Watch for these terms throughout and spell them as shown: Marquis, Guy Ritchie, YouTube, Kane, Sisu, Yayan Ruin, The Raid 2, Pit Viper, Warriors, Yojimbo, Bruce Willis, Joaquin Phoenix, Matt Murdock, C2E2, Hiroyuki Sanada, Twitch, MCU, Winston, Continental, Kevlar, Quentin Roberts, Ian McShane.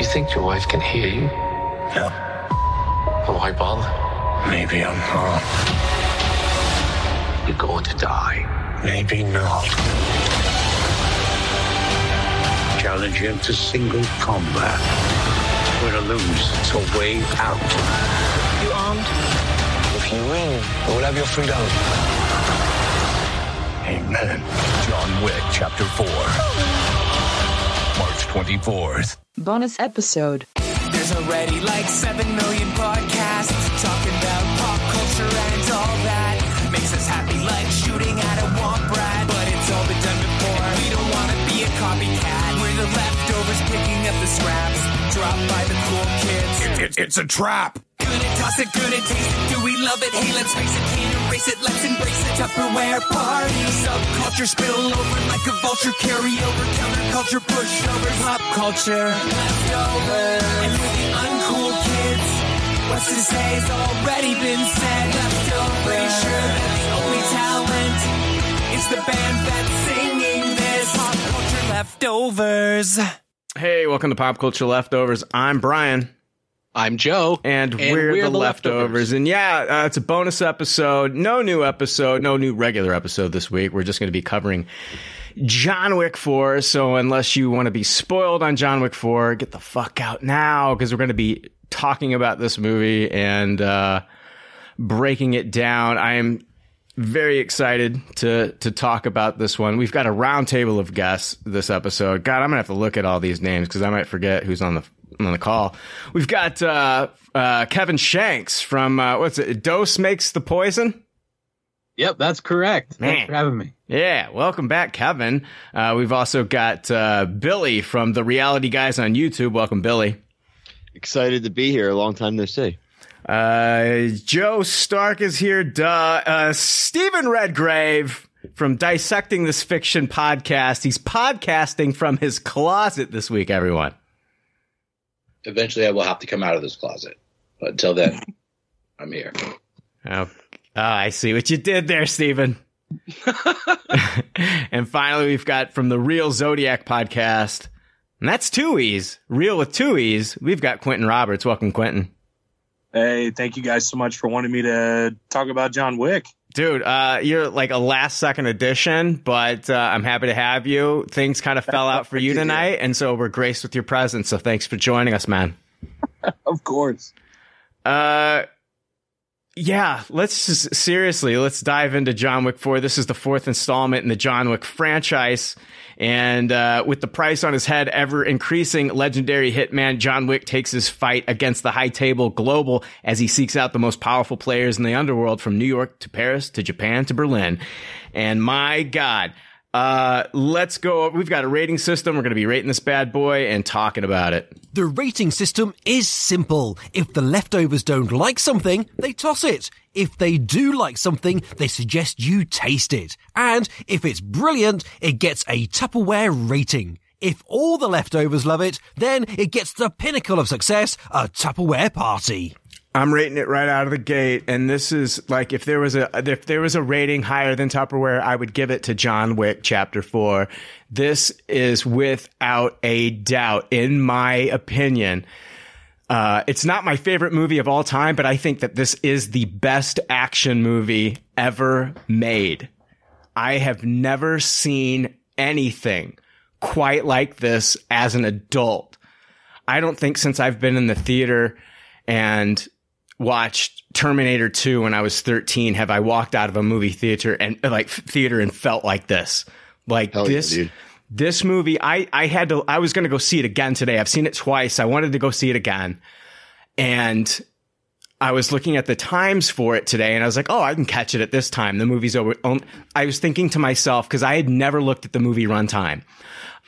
You think your wife can hear you? No. Well, why bother? Maybe I'm wrong. You're going to die. Maybe not. Challenge him to single combat. We're to lose. It's a way out. You armed? If you win, we'll have your freedom. Amen. John Wick, Chapter 4. March 24th. Bonus episode. There's already like 7 million podcasts talking about pop culture and all that. Makes us happy like shooting at a womp rat. But it's all been done before. And we don't want to be a copycat. We're the leftovers picking up the scraps dropped by the cool kids. It's a trap. Good at toss it, good at taste it. Do we love it? Hey, let's face it, can't erase it. Let's embrace it. Tupperware party. Subculture spill over like a vulture. Carry over counterculture, pushovers. Pop culture leftovers. And we're the uncool kids. What's to say has already been said. Leftovers. Pretty sure that the only talent is the band that's singing this. Pop culture leftovers. Hey, welcome to Pop Culture Leftovers. I'm Brian. I'm Joe. And we're the leftovers. And yeah, it's a bonus episode. No new regular episode this week. We're just going to be covering John Wick 4. So unless you want to be spoiled on John Wick 4, get the fuck out now, because we're going to be talking about this movie and breaking it down. I am very excited to talk about this one. We've got a round table of guests this episode. God, I'm going to have to look at all these names because I might forget who's on the call. We've got Kevin Shanks from Dose Makes the Poison. Yep, that's correct. Man. Thanks for having me. Yeah, welcome back, Kevin. We've also got Billy from the Reality Guys on YouTube. Welcome, Billy. Excited to be here. A long time no see. Joe Stark is here. Stephen Redgrave from Dissecting This Fiction Podcast. He's podcasting from his closet this week, everyone. Eventually, I will have to come out of this closet. But until then, I'm here. Oh, I see what you did there, Stephen. And finally, we've got from the Real Zodiac podcast, and that's two E's, Real with two E's. We've got Quentin Roberts. Welcome, Quentin. Hey, thank you guys so much for wanting me to talk about John Wick. Dude, you're like a last-second addition, but I'm happy to have you. Things kind of fell out for you tonight, and so we're graced with your presence. So thanks for joining us, man. Of course. Yeah, let's dive into John Wick 4. This is the fourth installment in the John Wick franchise. And with the price on his head ever increasing, legendary hitman John Wick takes his fight against the High Table global as he seeks out the most powerful players in the underworld, from New York to Paris to Japan to Berlin. And my God, let's go. We've got a rating system. We're going to be rating this bad boy and talking about it. The rating system is simple. If the leftovers don't like something, they toss it. If they do like something, they suggest you taste it. And if it's brilliant, it gets a Tupperware rating. If all the leftovers love it, then it gets the pinnacle of success, a Tupperware party. I'm rating it right out of the gate, and this is like, if there was a rating higher than Tupperware, I would give it to John Wick Chapter 4. This is without a doubt, in my opinion. It's not my favorite movie of all time, but I think that this is the best action movie ever made. I have never seen anything quite like this as an adult. I don't think since I've been in the theater and watched Terminator 2 when I was 13, have I walked out of a movie theater and felt like this. Like, hell this, yeah, this movie, I was going to go see it again today. I've seen it twice. I wanted to go see it again. And I was looking at the times for it today, and I was like, oh, I can catch it at this time. The movie's over. I was thinking to myself, because I had never looked at the movie runtime.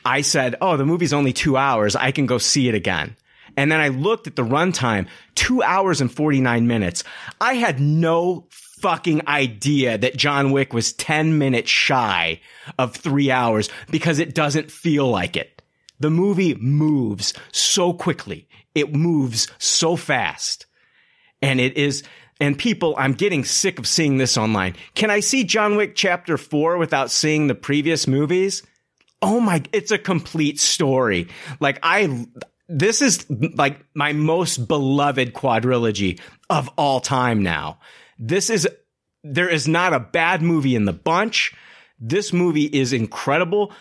I said, oh, the movie's only 2 hours. I can go see it again. And then I looked at the runtime, 2 hours and 49 minutes. I had no fucking idea that John Wick was 10 minutes shy of 3 hours, because it doesn't feel like it. The movie moves so quickly. It moves so fast. And it is, and people, I'm getting sick of seeing this online. Can I see John Wick Chapter 4 without seeing the previous movies? Oh my, it's a complete story. Like, I This is like my most beloved quadrilogy of all time now. There is not a bad movie in the bunch. This movie is incredible.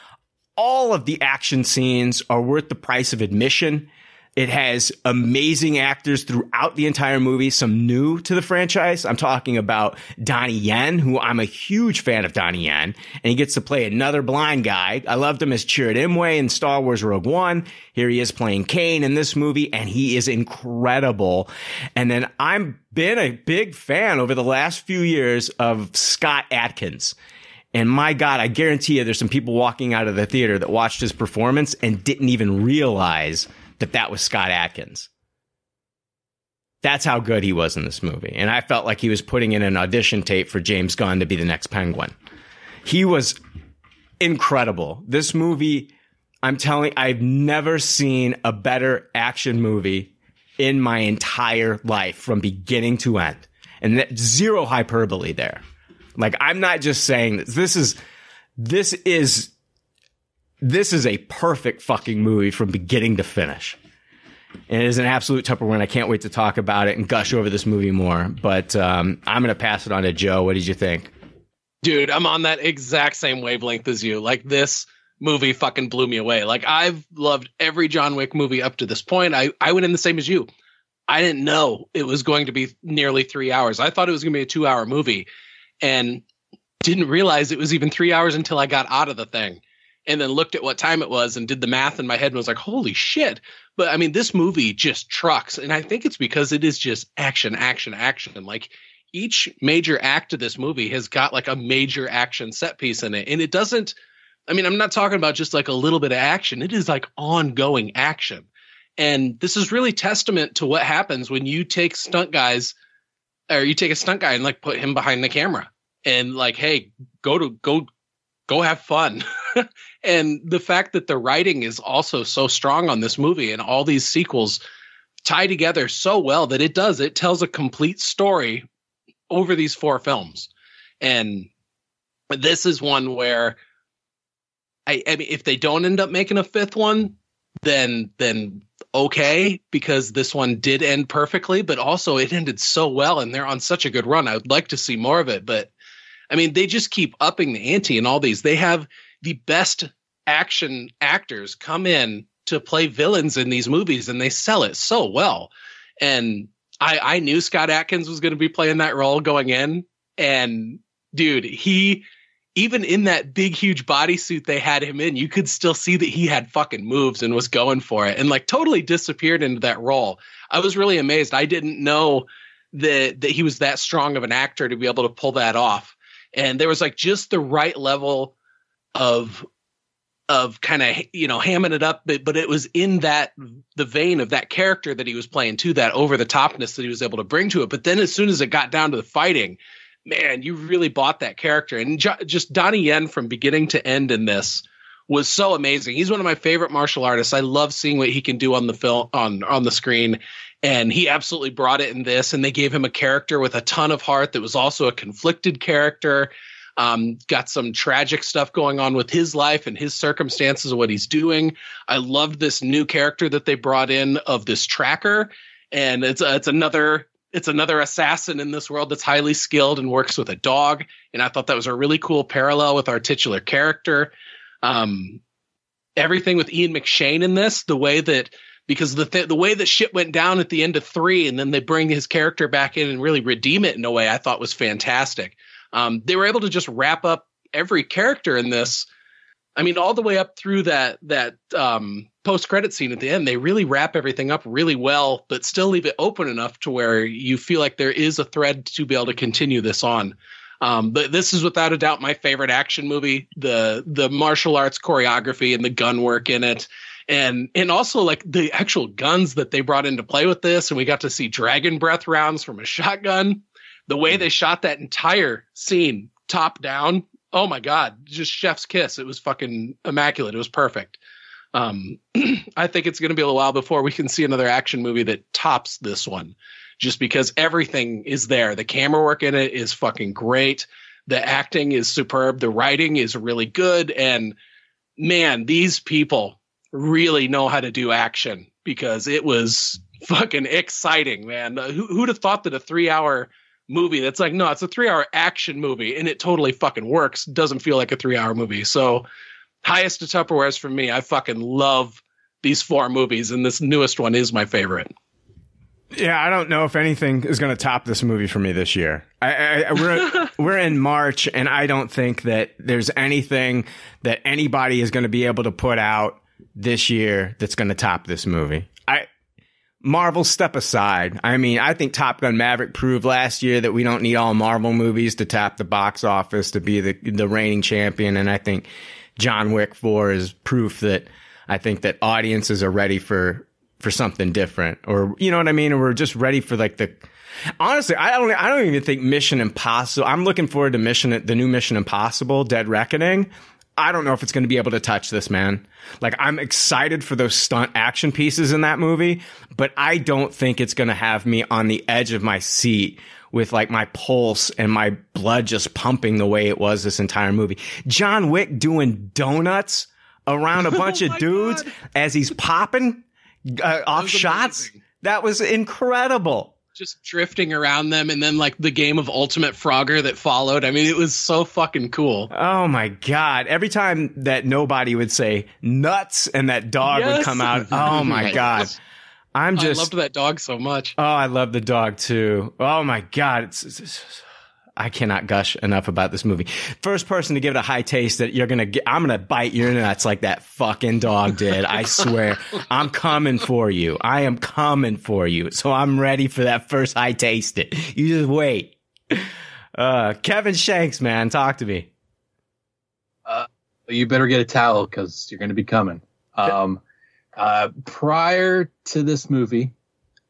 All of the action scenes are worth the price of admission. It has amazing actors throughout the entire movie, some new to the franchise. I'm talking about Donnie Yen, who I'm a huge fan of Donnie Yen, and he gets to play another blind guy. I loved him as Chirrut Imwe in Star Wars Rogue One. Here he is playing Kane in this movie, and he is incredible. And then I've been a big fan over the last few years of Scott Adkins. And my God, I guarantee you there's some people walking out of the theater that watched his performance and didn't even realize that was Scott Adkins. That's how good he was in this movie. And I felt like he was putting in an audition tape for James Gunn to be the next Penguin. He was incredible. This movie, I'm telling, I've never seen a better action movie in my entire life from beginning to end. And that, zero hyperbole there. Like, I'm not just saying this. This is a perfect fucking movie from beginning to finish. And it is an absolute Tupperware. I can't wait to talk about it and gush over this movie more. But I'm going to pass it on to Joe. What did you think? Dude, I'm on that exact same wavelength as you. Like, this movie fucking blew me away. Like, I've loved every John Wick movie up to this point. I went in the same as you. I didn't know it was going to be nearly 3 hours. I thought it was going to be a 2-hour movie and didn't realize it was even 3 hours until I got out of the thing. And then looked at what time it was and did the math in my head and was like, holy shit. But I mean, this movie just trucks. And I think it's because it is just action, action, action. Like, each major act of this movie has got like a major action set piece in it. And it doesn't, I mean, I'm not talking about just like a little bit of action. It is like ongoing action. And this is really testament to what happens when you take stunt guys, or you take a stunt guy and like put him behind the camera and like, hey, go have fun. And the fact that the writing is also so strong on this movie and all these sequels tie together so well that it tells a complete story over these 4 films. And this is one where I mean, if they don't end up making a 5th one, then okay, because this one did end perfectly, but also it ended so well and they're on such a good run. I would like to see more of it, but I mean, they just keep upping the ante in all these. They have the best action actors come in to play villains in these movies, and they sell it so well. And I knew Scott Adkins was going to be playing that role going in. And dude, he, even in that big, huge bodysuit they had him in, you could still see that he had fucking moves and was going for it and like totally disappeared into that role. I was really amazed. I didn't know that he was that strong of an actor to be able to pull that off. And there was like just the right level of kind of, you know, hamming it up, but it was in the vein of that character that he was playing too, that over the topness that he was able to bring to it. But then as soon as it got down to the fighting, man, you really bought that character. And just Donnie Yen from beginning to end in this was so amazing. He's one of my favorite martial artists. I love seeing what he can do on the film, on the screen. And he absolutely brought it in this. And they gave him a character with a ton of heart that was also a conflicted character. Got some tragic stuff going on with his life and his circumstances of what he's doing. I loved this new character that they brought in of this tracker. And it's another assassin in this world that's highly skilled and works with a dog. And I thought that was a really cool parallel with our titular character. Everything with Ian McShane in this, the way that, because the way that shit went down at the end of 3, and then they bring his character back in and really redeem it in a way I thought was fantastic. They were able to just wrap up every character in this. I mean, all the way up through that post-credit scene at the end, they really wrap everything up really well, but still leave it open enough to where you feel like there is a thread to be able to continue this on. But this is without a doubt my favorite action movie. The martial arts choreography and the gun work in it. And also like the actual guns that they brought into play with this. And we got to see dragon breath rounds from a shotgun. The way they shot that entire scene top down. Oh my God. Just chef's kiss. It was fucking immaculate. It was perfect. I think it's going to be a little while before we can see another action movie that tops this one, just because everything is there. The camera work in it is fucking great. The acting is superb. The writing is really good. And man, these people really know how to do action. because it was fucking exciting, man. Who'd have thought that a 3-hour movie that's like, no, it's a 3-hour action movie, and it totally fucking works, doesn't feel like a 3-hour movie. So highest of Tupperwares for me. I fucking love these 4 movies, and this newest one is my favorite. Yeah, I don't know if anything is going to top this movie for me this year. We're in March, and I don't think that there's anything that anybody is going to be able to put out this year that's going to top this movie. Marvel, step aside. I mean, I think Top Gun Maverick proved last year that we don't need all Marvel movies to tap the box office to be the reigning champion, and I think John Wick 4 is proof that I think that audiences are ready for something different, or, you know what I mean? Or we're just ready for like the, honestly, I don't even think Mission Impossible. I'm looking forward to the new Mission Impossible, Dead Reckoning. I don't know if it's going to be able to touch this, man. Like, I'm excited for those stunt action pieces in that movie, but I don't think it's going to have me on the edge of my seat with like my pulse and my blood just pumping the way it was this entire movie. John Wick doing donuts around a bunch of dudes as he's popping off shots. Amazing. That was incredible. Just drifting around them, and then like the game of Ultimate Frogger that followed. I mean, it was so fucking cool. Oh my God. Every time that nobody would say nuts and that dog would come out. Oh my God. I loved that dog so much. Oh, I love the dog too. Oh my God. It's I cannot gush enough about this movie. First person to give it a high taste that you're going to get, I'm going to bite your nuts like that fucking dog did. I swear. I'm coming for you. I am coming for you. So I'm ready for that first high taste. It. You just wait. Kevin Shanks, man, talk to me. You better get a towel because you're going to be coming. Prior to this movie,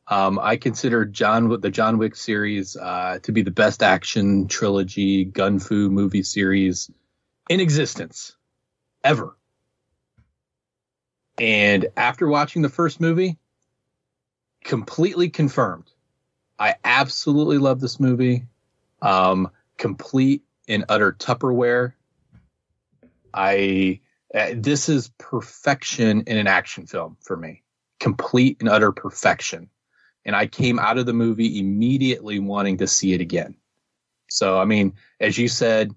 I consider the John Wick series to be the best action trilogy, gun-fu movie series in existence ever. And after watching the first movie, completely confirmed. I absolutely love this movie. Complete and utter Tupperware. This is perfection in an action film for me. Complete and utter perfection. And I came out of the movie immediately wanting to see it again. So, I mean, as you said,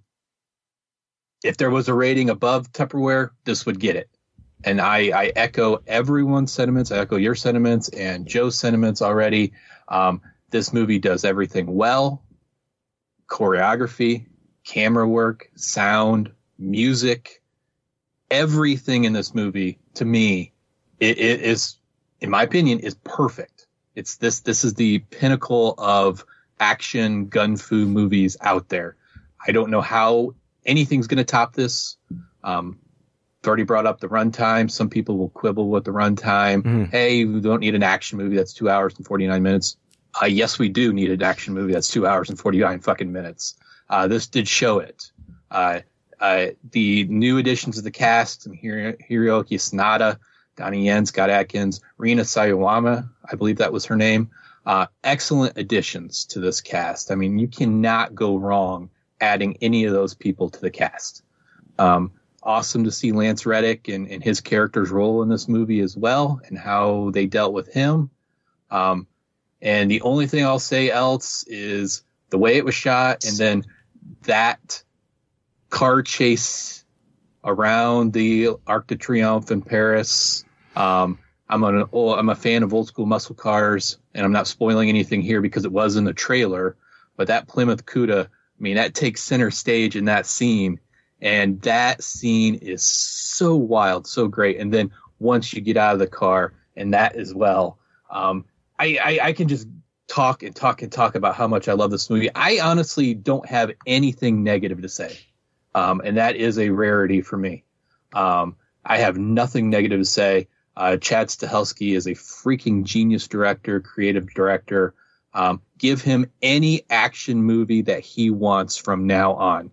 if there was a rating above Tupperware, this would get it. And I echo everyone's sentiments. I echo your sentiments and Joe's sentiments already. This movie does everything well. Choreography, camera work, sound, music, everything in this movie, to me, it is, in my opinion, is perfect. It's this is the pinnacle of action gun-fu movies out there. I don't know how anything's going to top this. I've already brought up the runtime. Some people will quibble with the runtime. Hey, we don't need an action movie that's 2 hours and 49 minutes. Yes, we do need an action movie that's 2 hours and 49 fucking minutes. This did show it. The new additions of the cast, Hiroki Sanada, Donnie Yen, Scott Adkins, Rina Sawayama, I believe that was her name. Excellent additions to this cast. I mean, you cannot go wrong adding any of those people to the cast. Awesome to see Lance Reddick and his character's role in this movie as well, and how they dealt with him. And the only thing I'll say else is the way it was shot, and then that car chase around the Arc de Triomphe in Paris. I'm a fan of old school muscle cars, and I'm not spoiling anything here because it was in the trailer, but that Plymouth Cuda, I mean, that takes center stage in that scene, and that scene is so wild, so great. And then once you get out of the car, and that as well, I can just talk and talk and talk about how much I love this movie. I honestly don't have anything negative to say. And that is a rarity for me. I have nothing negative to say. Chad Stahelski is a freaking genius director, creative director. Give him any action movie that he wants from now on.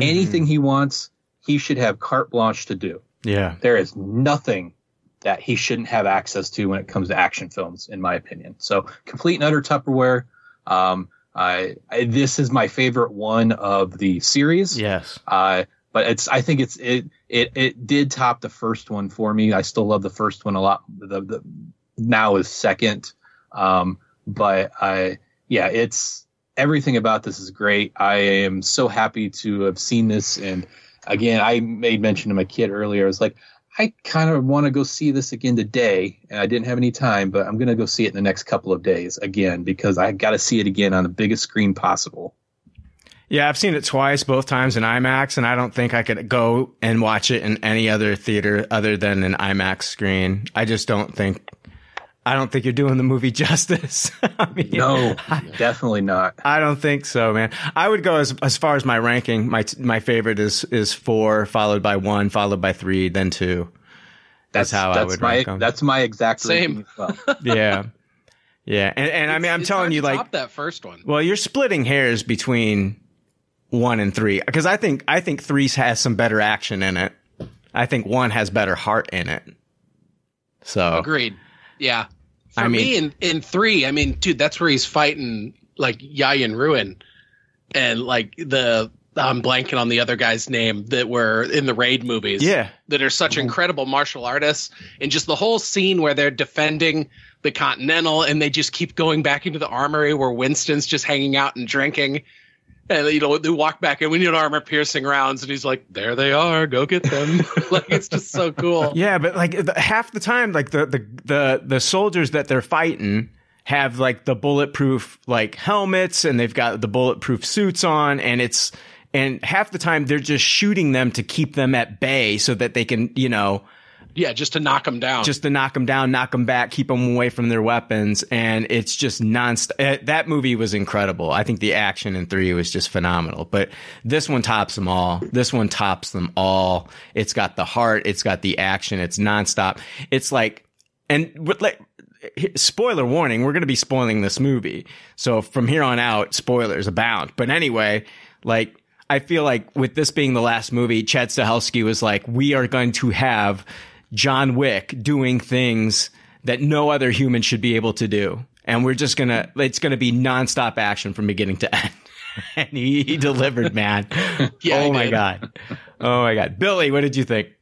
Anything he wants, he should have carte blanche to do. Yeah. There is nothing that he shouldn't have access to when it comes to action films, in my opinion. So complete and utter Tupperware. This is my favorite one of the series. Yes. But I think it did top the first one for me. I still love the first one a lot. The now is second. But it's everything about this is great. I am so happy to have seen this. And again, I made mention to my kid earlier. I was like, I kind of want to go see this again today. And I didn't have any time, but I'm going to go see it in the next couple of days again, because I got to see it again on the biggest screen possible. Yeah, I've seen it twice, both times in IMAX, and I don't think I could go and watch it in any other theater other than an IMAX screen. I just don't think you're doing the movie justice. I mean, no, definitely not. I don't think so, man. I would go as far as my ranking. My favorite is 4, followed by 1, followed by 3, then 2. That's how I would rank them. That's my exact same. Yeah. Yeah. And I mean, I'm telling you, like, top that first one. Well, you're splitting hairs between 1 and 3, because I think 3 has some better action in it. I think 1 has better heart in it. So agreed. Yeah, for me in 3, I mean, dude, that's where he's fighting like Yayan Ruin, and like I'm blanking on the other guy's name that were in the Raid movies. Yeah, that are such incredible martial artists, and just the whole scene where they're defending the Continental, and they just keep going back into the armory where Winston's just hanging out and drinking. And, you know, they walk back and we need armor-piercing rounds. And he's like, there they are. Go get them. Like, it's just so cool. Yeah, but, like, half the time, like, the soldiers that they're fighting have, like, the bulletproof, like, helmets. And they've got the bulletproof suits on. And half the time, they're just shooting them to keep them at bay so that they can, you know. Yeah, just to knock them down. Just to knock them down, knock them back, keep them away from their weapons. And it's just nonstop. That movie was incredible. I think the action in 3 was just phenomenal. But this one tops them all. It's got the heart. It's got the action. It's nonstop. It's like, and with, like, spoiler warning, we're going to be spoiling this movie. So from here on out, spoilers abound. But anyway, like, I feel like with this being the last movie, Chad Stahelski was like, we are going to have John Wick doing things that no other human should be able to do. And we're just it's going to be nonstop action from beginning to end. And he delivered, man. Yeah, oh my God. Oh my God. Billy, what did you think?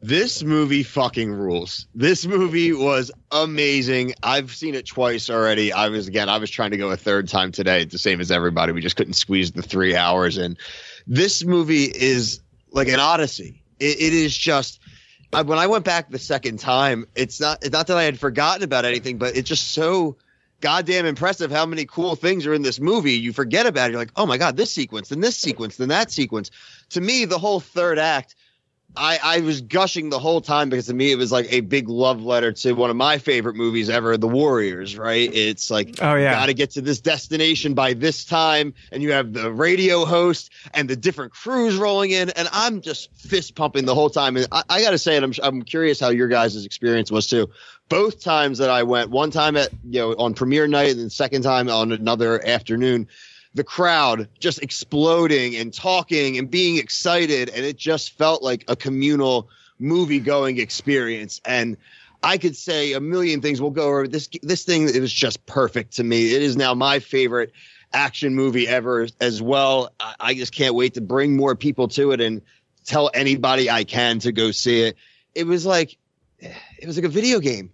This movie fucking rules. This movie was amazing. I've seen it twice already. I was trying to go a third time today, the same as everybody. We just couldn't squeeze the 3 hours in. This movie is like an odyssey. It is just, when I went back the second time, it's not that I had forgotten about anything, but it's just so goddamn impressive how many cool things are in this movie. You forget about it. You're like, oh my God, this sequence, then this sequence, then that sequence. To me, the whole third act, I was gushing the whole time, because to me, it was like a big love letter to one of my favorite movies ever, The Warriors, right? It's like, oh yeah, got to get to this destination by this time. And you have the radio host and the different crews rolling in. And I'm just fist pumping the whole time. And I got to say, and I'm curious how your guys' experience was too. Both times that I went, one time at, you know, on premiere night, and the second time on another afternoon, the crowd just exploding and talking and being excited. And it just felt like a communal movie going experience. And I could say a million things. We'll go over this thing. It was just perfect to me. It is now my favorite action movie ever as well. I just can't wait to bring more people to it and tell anybody I can to go see it. It was like a video game.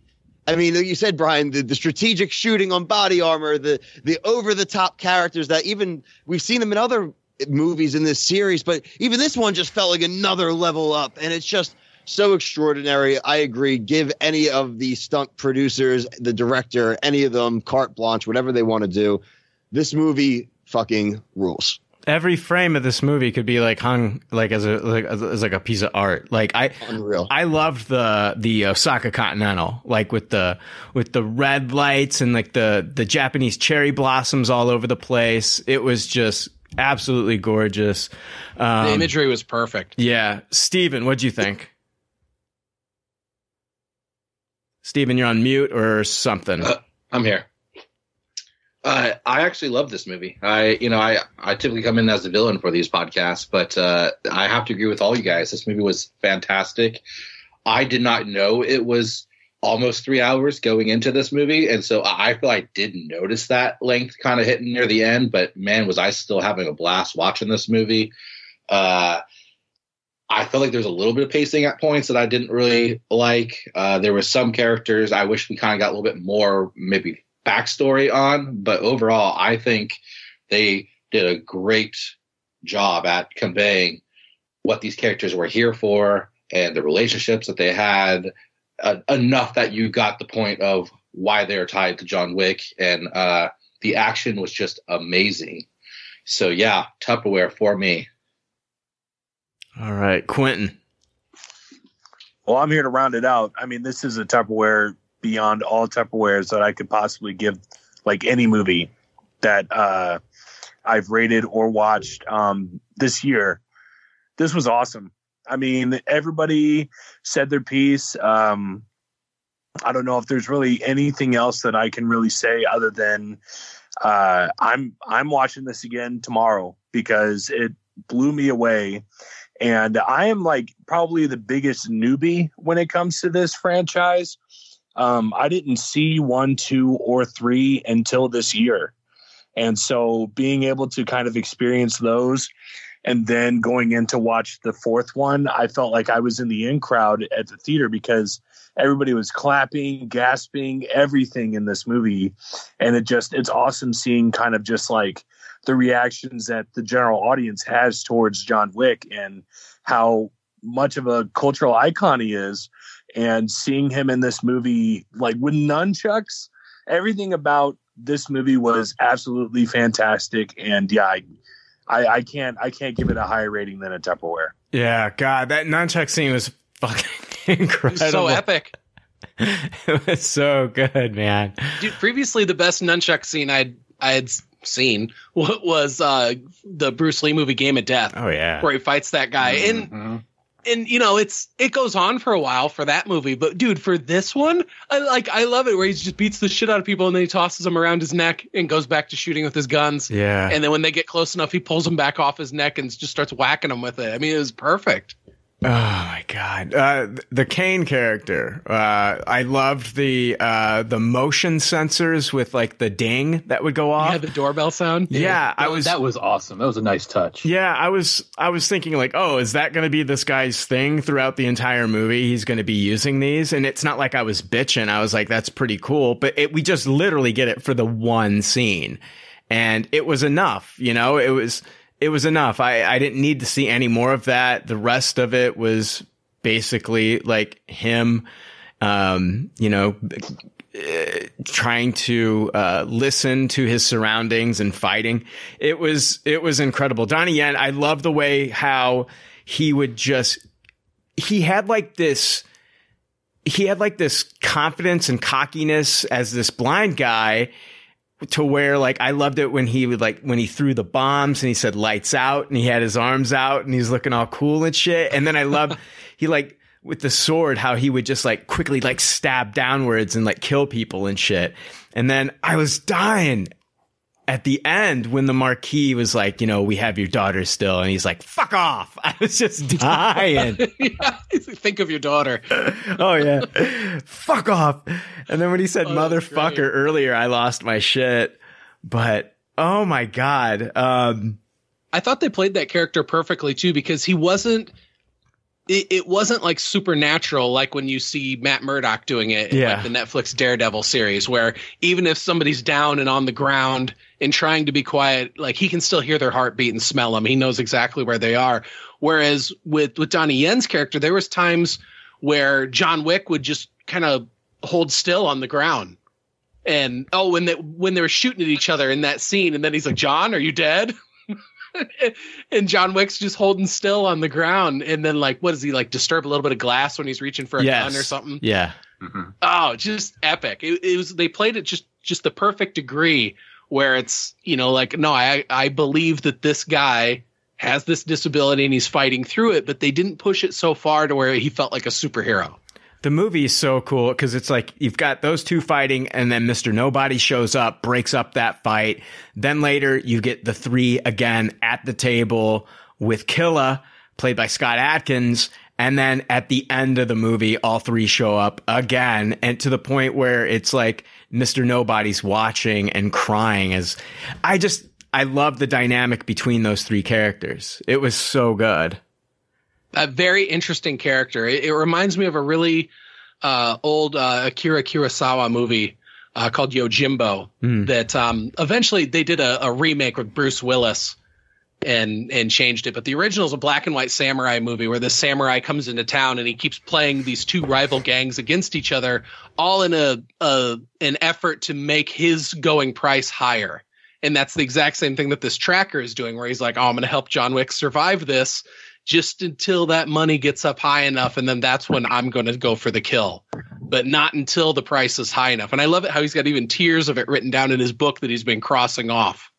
I mean, you said, Brian, the strategic shooting on body armor, the over-the-top characters that even we've seen them in other movies in this series, but even this one just felt like another level up, and it's just so extraordinary. I agree. Give any of the stunt producers, the director, any of them carte blanche, whatever they want to do. This movie fucking rules. Every frame of this movie could be like hung like as a piece of art. Like unreal. I loved the Osaka Continental, like with the red lights and like the Japanese cherry blossoms all over the place. It was just absolutely gorgeous. The imagery was perfect. Yeah, Steven, what'd you think? Steven, you're on mute or something. I'm here. I actually love this movie. I typically come in as a villain for these podcasts, but I have to agree with all you guys. This movie was fantastic. I did not know it was almost 3 hours going into this movie, and so I feel I didn't notice that length kind of hitting near the end, but man, was I still having a blast watching this movie. I felt like there was a little bit of pacing at points that I didn't really like. There were some characters I wish we kind of got a little bit more maybe backstory on, but overall, I think they did a great job at conveying what these characters were here for and the relationships that they had, enough that you got the point of why they're tied to John Wick, and the action was just amazing. So yeah, Tupperware for me. All right, Quentin. Well, I'm here to round it out. I mean, this is a Tupperware beyond all Tupperwares that I could possibly give, like any movie that I've rated or watched this year. This was awesome. I mean, everybody said their piece. I don't know if there's really anything else that I can really say other than I'm watching this again tomorrow because it blew me away. And I am like probably the biggest newbie when it comes to this franchise. I didn't see 1, 2, or 3 until this year. And so being able to kind of experience those and then going in to watch the fourth one, I felt like I was in the in crowd at the theater because everybody was clapping, gasping, everything in this movie. And it's awesome seeing kind of just like the reactions that the general audience has towards John Wick and how much of a cultural icon he is. And seeing him in this movie, like with nunchucks, everything about this movie was absolutely fantastic. And yeah, I can't give it a higher rating than a Tupperware. Yeah, God, that nunchuck scene was fucking incredible. It was so epic. It was so good, man. Dude, previously the best nunchuck scene I had seen was the Bruce Lee movie Game of Death. Oh yeah, where he fights that guy, and you know it goes on for a while for that movie, but dude, for this one, I love it where he just beats the shit out of people and then he tosses them around his neck and goes back to shooting with his guns. Yeah, and then when they get close enough, he pulls them back off his neck and just starts whacking them with it. I mean, it was perfect. Oh my God. The Kane character. I loved the motion sensors with like the ding that would go off. Yeah, the doorbell sound. Yeah, that was awesome. That was a nice touch. Yeah, I was thinking like, oh, is that going to be this guy's thing throughout the entire movie? He's going to be using these. And it's not like I was bitching. I was like, that's pretty cool. But we just literally get it for the one scene. And it was enough, you know, it was enough. I didn't need to see any more of that. The rest of it was basically like him, you know, trying to listen to his surroundings and fighting. It was incredible. Donnie Yen, I love the way how he had like this confidence and cockiness as this blind guy. To where, like, I loved it when he would, like, when he threw the bombs and he said lights out and he had his arms out and he's looking all cool and shit. And then I loved he, like, with the sword, how he would just, like, quickly, like, stab downwards and, like, kill people and shit. And then I was dying at the end when the Marquis was like, you know, we have your daughter still. And he's like, fuck off. I was just dying. Yeah, think of your daughter. Oh, yeah. Fuck off. And then when he said motherfucker earlier, I lost my shit. But oh my God. I thought they played that character perfectly too, because he wasn't, it wasn't like supernatural, like when you see Matt Murdock doing it in like the Netflix Daredevil series, where even if somebody's down and on the ground and trying to be quiet, like he can still hear their heartbeat and smell them. He knows exactly where they are. Whereas with Donnie Yen's character, there was times where John Wick would just kind of hold still on the ground, and when they were shooting at each other in that scene, and then he's like, John, are you dead? And John Wick's just holding still on the ground, and then like, what is he like, disturb a little bit of glass when he's reaching for a gun or something? Yeah. Mm-hmm. Oh, just epic. It was, they played it just the perfect degree where it's, you know, like, no, I believe that this guy has this disability and he's fighting through it, but they didn't push it so far to where he felt like a superhero. The movie is so cool because it's like you've got those two fighting and then Mr. Nobody shows up, breaks up that fight. Then later you get the three again at the table with Killa, played by Scott Adkins. And then at the end of the movie, all three show up again. And to the point where it's like Mr. Nobody's watching and crying as I love the dynamic between those three characters. It was so good. a very interesting character. It reminds me of a really old Akira Kurosawa movie called Yojimbo that eventually they did a remake with Bruce Willis and changed it. But the original is a black and white samurai movie where this samurai comes into town and he keeps playing these two rival gangs against each other, all in an effort to make his going price higher. And that's the exact same thing that this tracker is doing, where he's like, oh, I'm going to help John Wick survive this just until that money gets up high enough. And then that's when I'm going to go for the kill, but not until the price is high enough. And I love it how he's got even tiers of it written down in his book that he's been crossing off.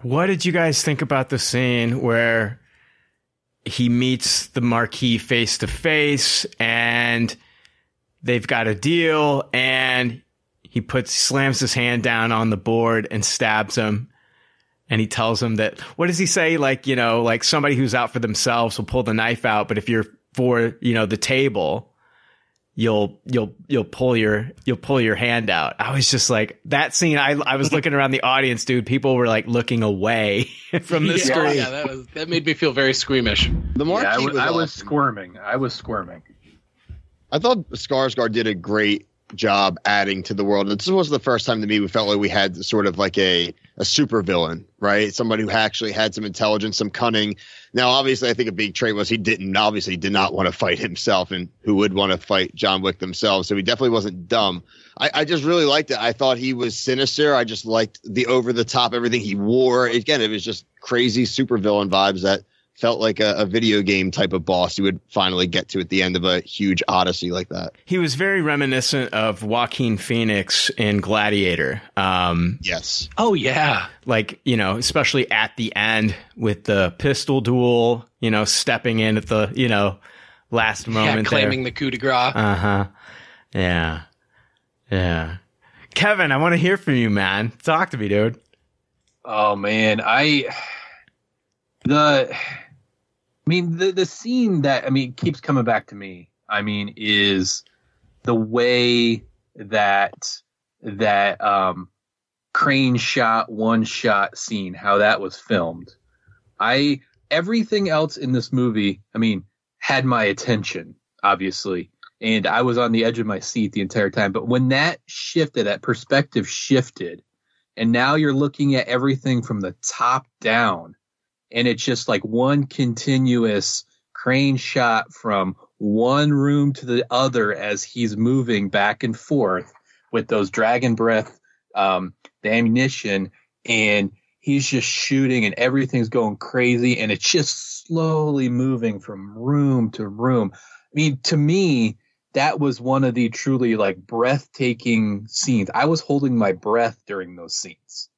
What did you guys think about the scene where he meets the Marquis face to face and they've got a deal, and he slams his hand down on the board and stabs him, and he tells him that, what does he say? Like, you know, like somebody who's out for themselves will pull the knife out, but if you're for, you know, the table, you'll pull your hand out. I was just like, that scene, I was looking around the audience, dude. People were like looking away from the screen. Yeah, that made me feel very squeamish. The Marquis was squirming. I was squirming. I thought Skarsgård did a great job adding to the world. This was the first time to me we felt like we had sort of like a super villain, right? Somebody who actually had some intelligence, some cunning. Now, obviously, I think a big trait was he did not want to fight himself, and who would want to fight John Wick themselves? So he definitely wasn't dumb. I just really liked it. I thought he was sinister. I just liked the over the top, everything he wore. Again, it was just crazy super villain vibes that felt like a video game type of boss you would finally get to at the end of a huge odyssey like that. He was very reminiscent of Joaquin Phoenix in Gladiator. Yes. Oh, yeah. Like, you know, especially at the end with the pistol duel, you know, stepping in at the, you know, last moment. Yeah, claiming the coup de grace. Uh-huh. Yeah. Yeah. Kevin, I want to hear from you, man. Talk to me, dude. Oh, man. The scene that, keeps coming back to me, is the way that crane shot, one shot scene, how that was filmed. Everything else in this movie, had my attention, obviously. And I was on the edge of my seat the entire time. But when that shifted, that perspective shifted, and now you're looking at everything from the top down. And it's just like one continuous crane shot from one room to the other as he's moving back and forth with those dragon breath, the ammunition, and he's just shooting and everything's going crazy. And it's just slowly moving from room to room. To me, that was one of the truly like breathtaking scenes. I was holding my breath during those scenes.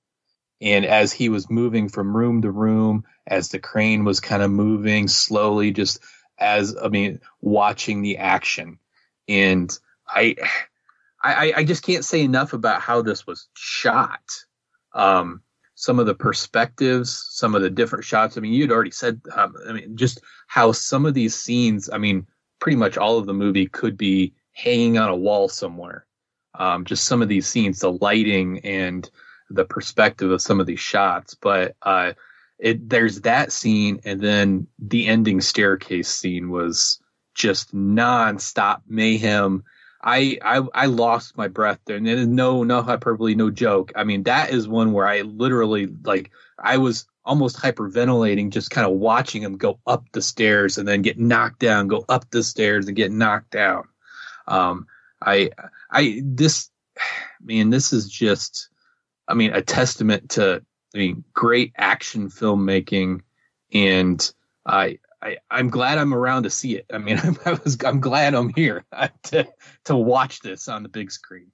And as he was moving from room to room, as the crane was kind of moving slowly, just as, watching the action. And I just can't say enough about how this was shot. Some of the perspectives, some of the different shots. You'd already said, just how some of these scenes, pretty much all of the movie could be hanging on a wall somewhere. Just some of these scenes, the lighting and the perspective of some of these shots, but there's that scene, and then the ending staircase scene was just nonstop mayhem. I lost my breath there, and it is no hyperbole, no joke. That is one where I literally I was almost hyperventilating, just kind of watching him go up the stairs and then get knocked down, go up the stairs and get knocked down. This is just. A testament to great action filmmaking, and I'm glad I'm around to see it. I'm glad I'm here to watch this on the big screen.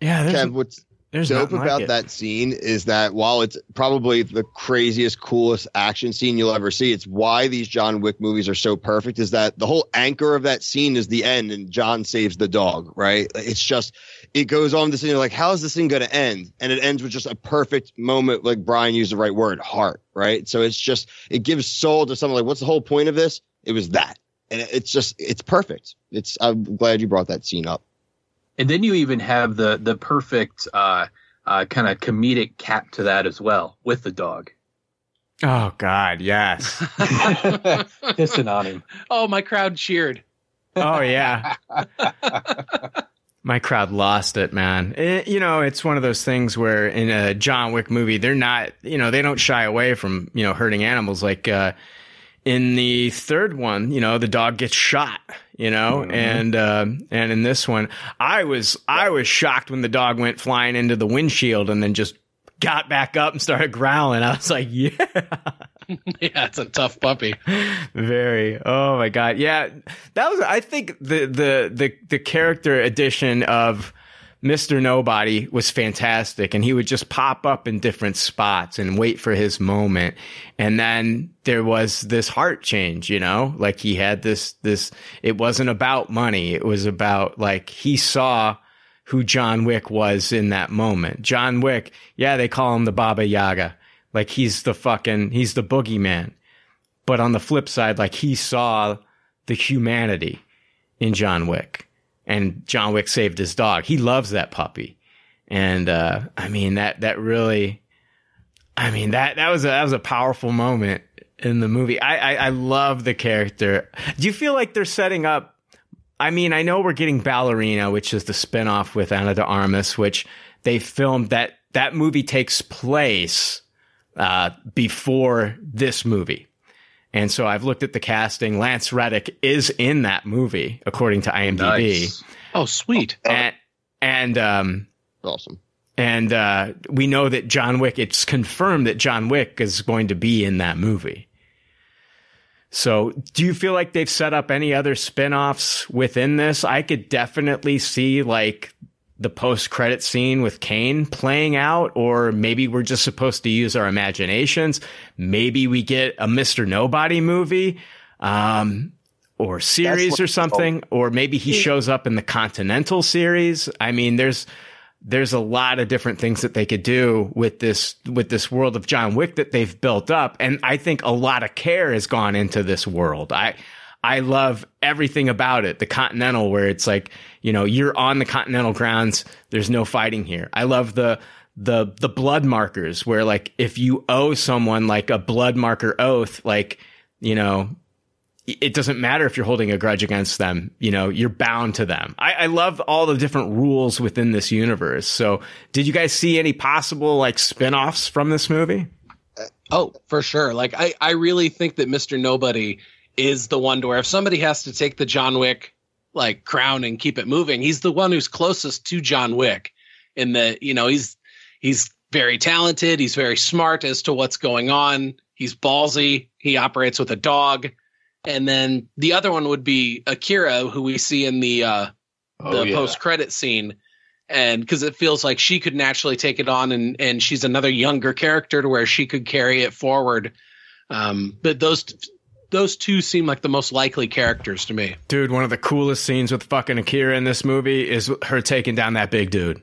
Yeah, Kev, what's dope about that scene is that while it's probably the craziest, coolest action scene you'll ever see, it's why these John Wick movies are so perfect. Is that the whole anchor of that scene is the end, and John saves the dog, right? It's just. It goes on this, and you're like, how is this thing going to end? And it ends with just a perfect moment, like Brian used the right word, heart, right? So it's just, it gives soul to something. Like, what's the whole point of this? It was that. And it's just, it's perfect. I'm glad you brought that scene up. And then you even have the perfect kind of comedic cap to that as well with the dog. Oh, God, yes. Pissing on him. Oh, my crowd cheered. Oh, yeah. My crowd lost it, man. It, you know, it's one of those things where in a John Wick movie, they're not, you know, they don't shy away from, you know, hurting animals. Like in the third one, you know, the dog gets shot, you know, mm-hmm. And in this one, I was shocked when the dog went flying into the windshield and then just got back up and started growling. I was like, yeah. Yeah, it's a tough puppy. Very. Oh my God. Yeah. That was, I think the character edition of Mr. Nobody was fantastic, and he would just pop up in different spots and wait for his moment. And then there was this heart change, you know, like he had this, it wasn't about money. It was about, like, he saw who John Wick was in that moment. John Wick. Yeah. They call him the Baba Yaga. Like, he's the boogeyman. But on the flip side, like, he saw the humanity in John Wick, and John Wick saved his dog. He loves that puppy. And, I mean, that was a powerful moment in the movie. I love the character. Do you feel like they're setting up? I mean, I know we're getting Ballerina, which is the spinoff with Ana de Armas, which they filmed that movie takes place before this movie. And so I've looked at the casting. Lance Reddick is in that movie, according to IMDb. Nice. Oh, sweet. And awesome. And we know that John Wick, it's confirmed that John Wick is going to be in that movie. So do you feel like they've set up any other spinoffs within this? I could definitely see, like, the post-credit scene with Kane playing out, or maybe we're just supposed to use our imaginations. Maybe we get a Mr. Nobody movie, or series or something, or maybe he shows up in the Continental series. I mean, there's a lot of different things that they could do with this world of John Wick that they've built up. And I think a lot of care has gone into this world. I love everything about it. The Continental, where it's like, you know, you're on the Continental grounds. There's no fighting here. I love the blood markers, where, like, if you owe someone, like, a blood marker oath, like, you know, it doesn't matter if you're holding a grudge against them. You know, you're bound to them. I love all the different rules within this universe. So did you guys see any possible, like, spinoffs from this movie? Oh, for sure. Like, I really think that Mr. Nobody is the one to where if somebody has to take the John Wick, like, crown and keep it moving, he's the one who's closest to John Wick in that, you know, he's very talented. He's very smart as to what's going on. He's ballsy. He operates with a dog. And then the other one would be Akira, who we see in the post-credit scene. And because it feels like she could naturally take it on, and she's another younger character to where she could carry it forward. But those two seem like the most likely characters to me. Dude, one of the coolest scenes with fucking Akira in this movie is her taking down that big dude.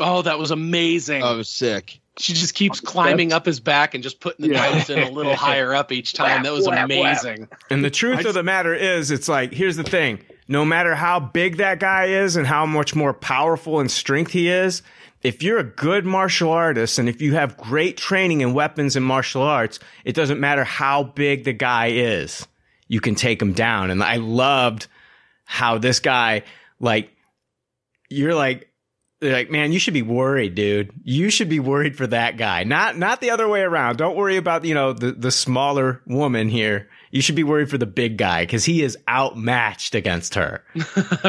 Oh, that was amazing. Oh, sick. She just keeps climbing up his back and just putting the knives in a little higher up each time. That was amazing. And the truth of the matter is, it's like, here's the thing. No matter how big that guy is and how much more powerful and strength he is, if you're a good martial artist and if you have great training in weapons and martial arts, it doesn't matter how big the guy is. You can take him down. And I loved how this guy, like, you're like, they're like, man, you should be worried, dude. You should be worried for that guy. Not the other way around. Don't worry about, you know, the smaller woman here. You should be worried for the big guy, because he is outmatched against her.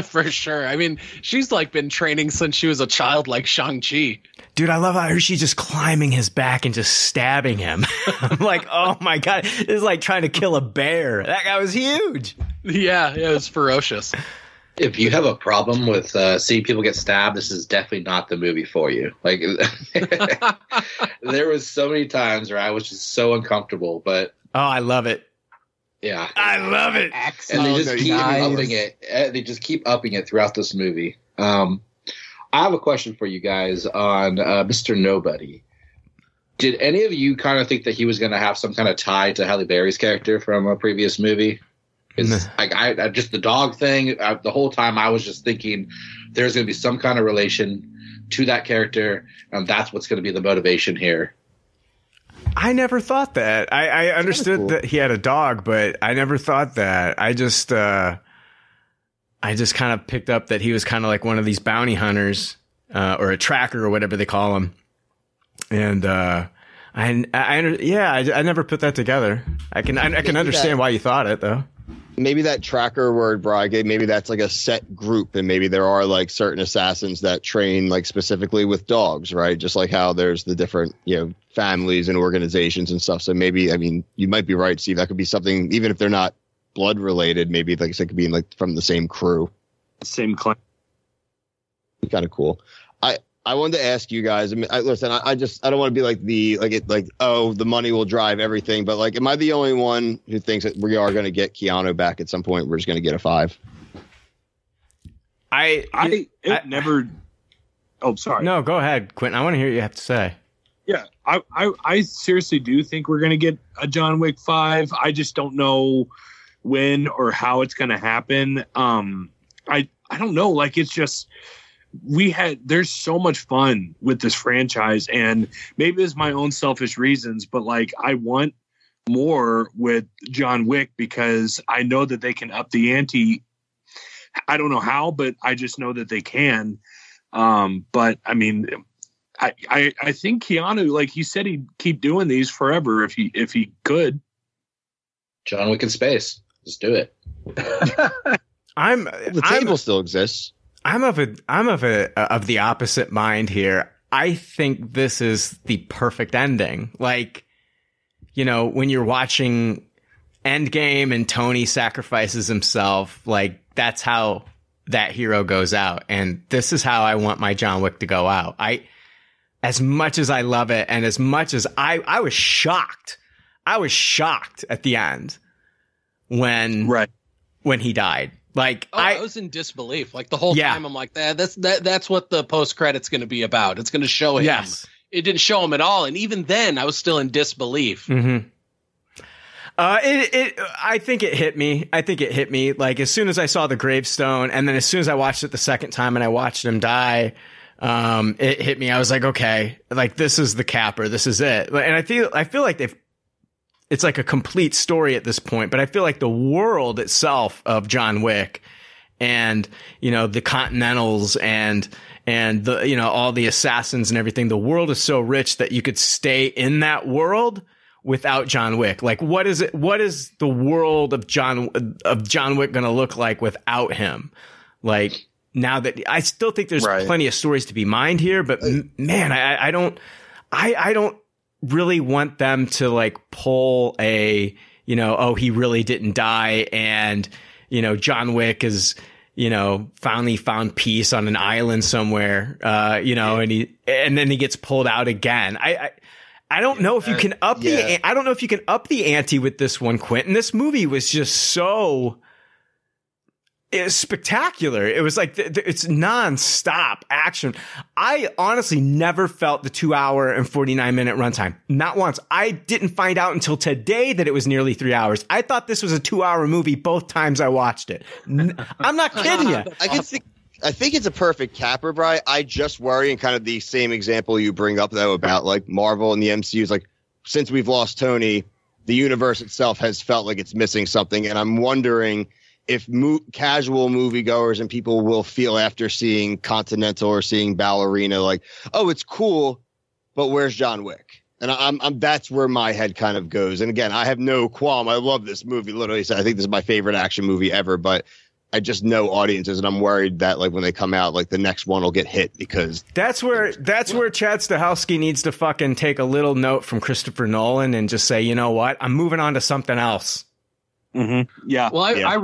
For sure. I mean, she's, like, been training since she was a child, like Shang-Chi. Dude, I love how she's just climbing his back and just stabbing him. I'm like, oh, my God. This is like trying to kill a bear. That guy was huge. Yeah, it was ferocious. If you have a problem with seeing people get stabbed, this is definitely not the movie for you. Like, there was so many times where I was just so uncomfortable. But oh, I love it. Yeah, I love it. And they just keep upping it. They just keep upping it throughout this movie. I have a question for you guys on Mr. Nobody. Did any of you kind of think that he was going to have some kind of tie to Halle Berry's character from a previous movie? It's like I just the dog thing. The whole time I was just thinking there's going to be some kind of relation to that character, and that's what's going to be the motivation here. I never thought that. I understood cool. that he had a dog, but I never thought that. I just kind of picked up that he was kind of like one of these bounty hunters or a tracker or whatever they call him. And I never put that together. I can understand why you thought it though. Maybe that tracker word Brian gave, maybe that's like a set group, and maybe there are like certain assassins that train like specifically with dogs, right? Just like how there's the different, families and organizations and stuff. So maybe, you might be right, Steve. That could be something, even if they're not blood related, maybe like it could be like from the same crew. Same clan. Kind of cool. I wanted to ask you guys. I don't want to be like the money will drive everything. But like, am I the only one who thinks that we are going to get Keanu back at some point? We're just going to get a 5. Oh, sorry. No, go ahead, Quentin. I want to hear what you have to say. Yeah, I seriously do think we're going to get a John Wick 5. I just don't know when or how it's going to happen. I don't know. Like, it's just. There's so much fun with this franchise, and maybe it's my own selfish reasons, but like I want more with John Wick because I know that they can up the ante. I don't know how, but I just know that they can. I think Keanu, like he said, he'd keep doing these forever if he could. John Wick in space, just do it. The table still exists. I'm of the opposite mind here. I think this is the perfect ending. Like, when you're watching Endgame and Tony sacrifices himself, like that's how that hero goes out. And this is how I want my John Wick to go out. As much as I love it, and as much as I was shocked. I was shocked at the end when he died. Like I was in disbelief. Like the whole time I'm like, that's what the post credit's going to be about. It's going to show him. Yes. It didn't show him at all. And even then I was still in disbelief. Mm-hmm. I think it hit me. Like as soon as I saw the gravestone, and then as soon as I watched it the second time and I watched him die, it hit me. I was like, okay, like this is the capper. This is it. And I feel like it's like a complete story at this point, but I feel like the world itself of John Wick and, the Continentals and the, all the assassins and everything, the world is so rich that you could stay in that world without John Wick. Like, what is the world of John Wick going to look like without him? Like now that I still think there's plenty of stories to be mined here, but man, I don't really want them to like pull a, he really didn't die. And, John Wick is, finally found peace on an island somewhere, and then he gets pulled out again. I don't know if you can up I don't know if you can up the ante with this one, Quentin. This movie was just so spectacular. It was like it's nonstop action. I honestly never felt the 2 hour and 49 minute runtime. Not once. I didn't find out until today that it was nearly 3 hours. I thought this was a 2 hour movie both times I watched it. I'm not kidding you. I think it's a perfect capper, Bri. I just worry, and kind of the same example you bring up though about like Marvel and the MCU is like, since we've lost Tony, the universe itself has felt like it's missing something. And I'm wondering if casual moviegoers and people will feel after seeing Continental or seeing Ballerina, like, oh, it's cool, but where's John Wick? And I'm that's where my head kind of goes. And again, I have no qualm. I love this movie. Literally, I think this is my favorite action movie ever. But I just know audiences, and I'm worried that like when they come out, like the next one will get hit because that's where Chad Stahelski needs to fucking take a little note from Christopher Nolan and just say, you know what, I'm moving on to something else. Mm-hmm. Yeah. Well, I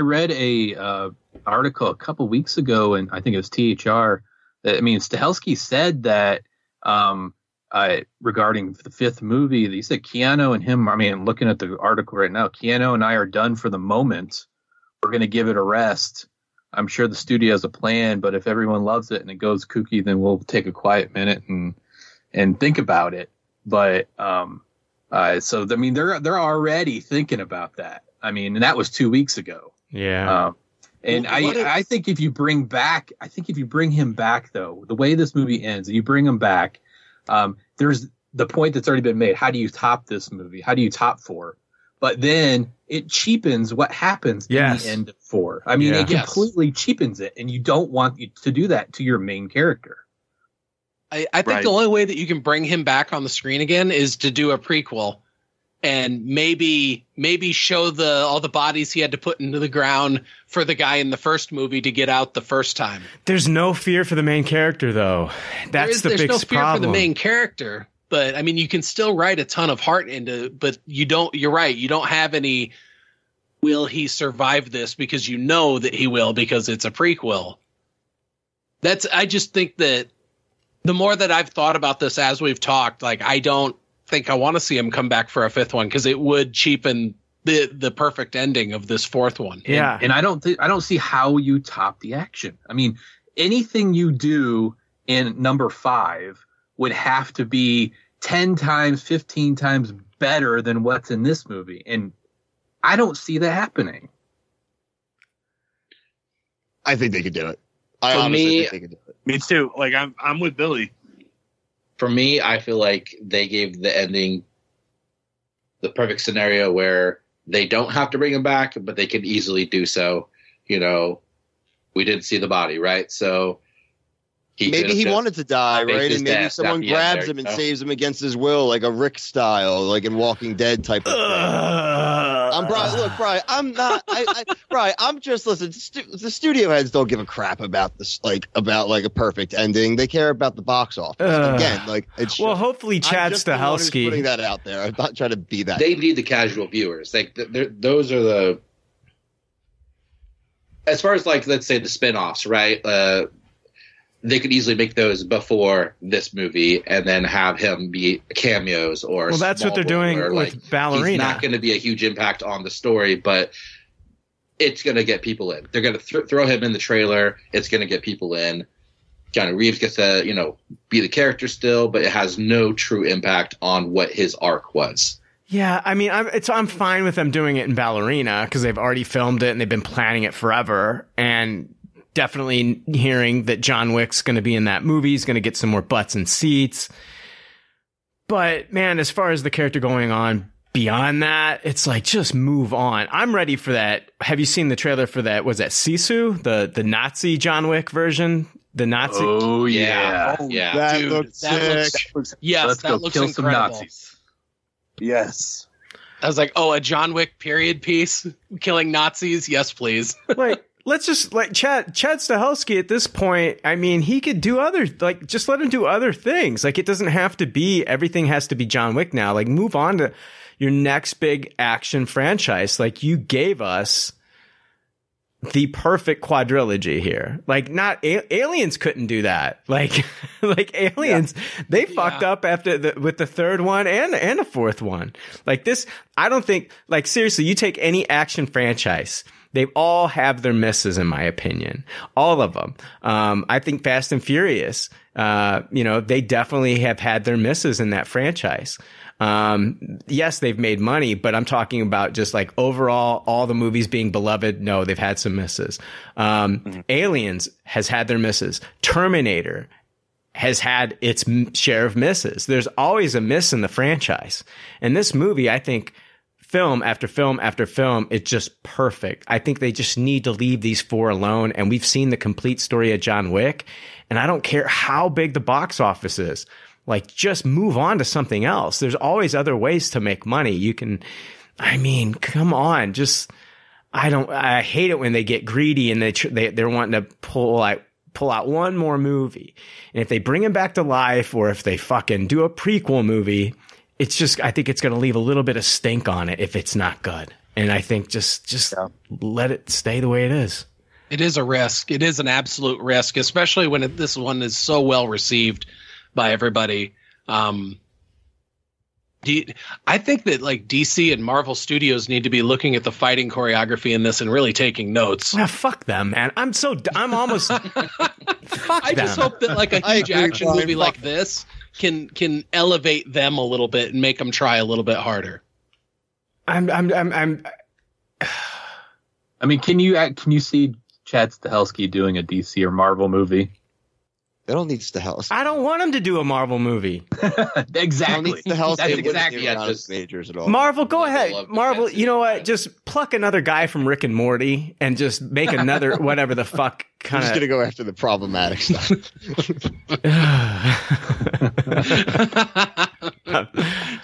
read a article a couple weeks ago, and I think it was THR. Stahelski said that regarding the fifth movie, he said Keanu and him. I mean, looking at the article right now, Keanu and I are done for the moment. We're going to give it a rest. I'm sure the studio has a plan, but if everyone loves it and it goes kooky, then we'll take a quiet minute and think about it. But they're already thinking about that. I mean, and that was 2 weeks ago. Yeah. I think if you bring him back, though, the way this movie ends, you bring him back. the point that's already been made. How do you top this movie? How do you top 4? But then it cheapens what happens in the end of 4. I mean, it completely cheapens it, and you don't want to do that to your main character. I think the only way that you can bring him back on the screen again is to do a prequel and maybe show all the bodies he had to put into the ground for the guy in the first movie to get out the first time. There's no fear for the main character, though. There's no fear for the main character. But I mean, you can still write a ton of heart into, but you're right. You don't have any, will he survive this? Because you know that he will, because it's a prequel. I just think that the more that I've thought about this as we've talked, like, I don't think I want to see him come back for a 5th one, because it would cheapen the perfect ending of this 4th one. Yeah. And I don't see how you top the action. I mean, anything you do in number 5 would have to be 10 times, 15 times better than what's in this movie. And I don't see that happening. I think they could do it. I honestly think they could do it. Me too. Like, I'm with Billy. For me, I feel like they gave the ending the perfect scenario where they don't have to bring him back, but they can easily do so. You know, we didn't see the body, right? So... Maybe he wanted to die, right? And maybe someone grabs him and saves him against his will, like a Rick style, like in Walking Dead type of thing. Listen, the studio heads don't give a crap about this, about a perfect ending. They care about the box office. Hopefully Chad Stahelski putting that out there. I'm not trying to be that. They need the casual viewers. Like, those are the, as far as let's say the spinoffs, right? They could easily make those before this movie and then have him be cameos or. Well, that's what they're doing with Ballerina. He's not going to be a huge impact on the story, but it's going to get people in. They're going to throw him in the trailer. It's going to get people in. Keanu Reeves gets to, be the character still, but it has no true impact on what his arc was. Yeah, I mean, I'm fine with them doing it in Ballerina because they've already filmed it and they've been planning it forever. And definitely hearing that John Wick's going to be in that movie. He's going to get some more butts and seats. But, man, as far as the character going on beyond that, it's like, just move on. I'm ready for that. Have you seen the trailer for that? Was that Sisu? The Nazi John Wick version? The Nazi? Oh, yeah. Oh, yeah. That looks sick. Yes, that looks incredible. Some Nazis. Yes. I was like, oh, a John Wick period piece? Killing Nazis? Yes, please. Let's just Chad Stahelski at this point. I mean, he could do other, just let him do other things. It doesn't have to be, everything has to be John Wick now. Move on to your next big action franchise. You gave us the perfect quadrilogy here. Aliens couldn't do that. Aliens, they fucked up after with the 3rd one and the 4th one. This, I don't think, seriously, you take any action franchise. They all have their misses, in my opinion. All of them. I think Fast and Furious, they definitely have had their misses in that franchise. Yes, they've made money, but I'm talking about just overall, all the movies being beloved. No, they've had some misses. Aliens has had their misses. Terminator has had its share of misses. There's always a miss in the franchise. And this movie, I think... film after film after film, it's just perfect. I think they just need to leave these 4 alone, and we've seen the complete story of John Wick, and I don't care how big the box office is. Just move on to something else. There's always other ways to make money. You can, come on. Just, I hate it when they get greedy and they're wanting to pull out one more movie. And if they bring him back to life, or if they fucking do a prequel movie, it's just, I think it's going to leave a little bit of stink on it if it's not good. And I think just let it stay the way it is. It is a risk. It is an absolute risk, especially when this one is so well received by everybody. I think that DC and Marvel Studios need to be looking at the fighting choreography in this and really taking notes. Yeah, fuck them, man. I'm almost fuck I them. Just hope that a huge action movie like this can elevate them a little bit and make them try a little bit harder. Can you see Chad Stahelski doing a DC or Marvel movie? They don't need Stahelski. I don't want him to do a Marvel movie. Exactly. That's exactly. Yeah, just majors at all. Marvel, go ahead. Marvel, you know what? Just pluck another guy from Rick and Morty and just make another whatever the fuck kind of. Just gonna go after the problematic stuff.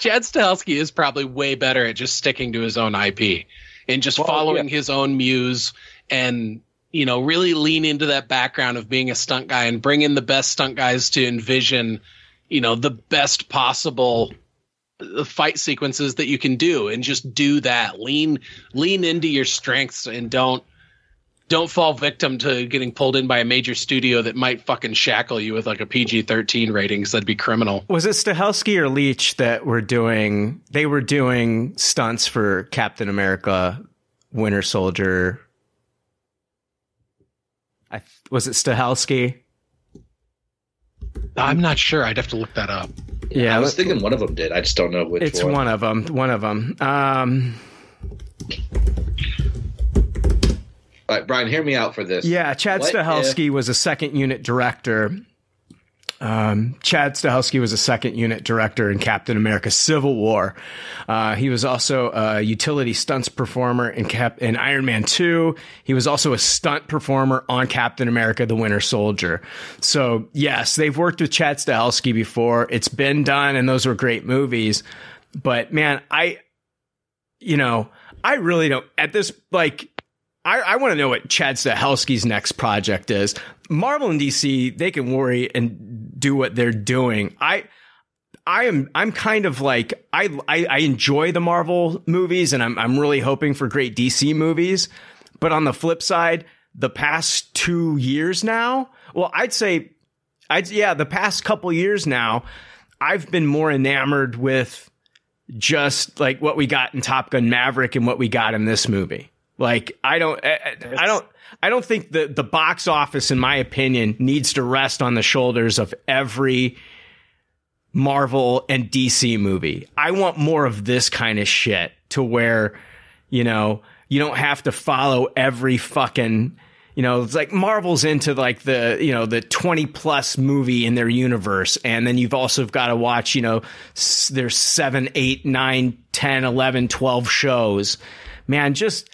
Chad Stahelski is probably way better at just sticking to his own IP and just following his own muse and. You know, really lean into that background of being a stunt guy and bring in the best stunt guys to envision, you know, the best possible fight sequences that you can do, and just do that. Lean into your strengths and don't fall victim to getting pulled in by a major studio that might fucking shackle you with like a PG-13 rating. So that'd be criminal. Was it Stahelski or Leach that were doing? They were doing stunts for Captain America, Winter Soldier. Was it Stahelski? I'm not sure. I'd have to look that up. Yeah, I was thinking one of them did. I just don't know which one. It's one of them. All right, Brian, hear me out for this. Yeah, Chad Stahelski was a second unit director. Chad Stahelski was a second unit director in Captain America: Civil War. He was also a utility stunts performer in Iron Man 2. He was also a stunt performer on Captain America: The Winter Soldier. So yes, they've worked with Chad Stahelski before. It's been done, and those were great movies. But man, I really don't at this like. I want to know what Chad Stahelski's next project is. Marvel and DC, they can worry and do what they're doing. I'm kind of like I enjoy the Marvel movies, and I'm really hoping for great DC movies. But on the flip side, the past 2 years now, the past couple years now, I've been more enamored with just like what we got in Top Gun Maverick and what we got in this movie. Like I don't think the box office, in my opinion, needs to rest on the shoulders of every Marvel and DC movie. I want more of this kind of shit to where, you know, you don't have to follow every fucking, you know, it's like Marvel's into like the, you know, the 20 plus movie in their universe. And then you've also got to watch, you know, there's 7, 8, 9, 10, 11, 12 shows, man, just.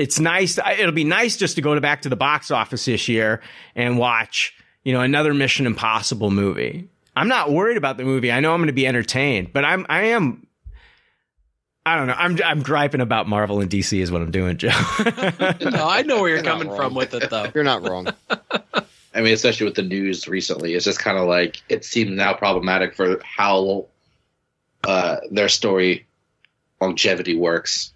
It's nice. It'll be nice just to go back to the box office this year and watch, you know, another Mission Impossible movie. I'm not worried about the movie. I know I'm going to be entertained, but I don't know. I'm griping about Marvel and DC is what I'm doing, Joe. No, I know where you're coming from with it, though. You're not wrong. I mean, especially with the news recently, it's just kind of like it seems now problematic for how their story longevity works.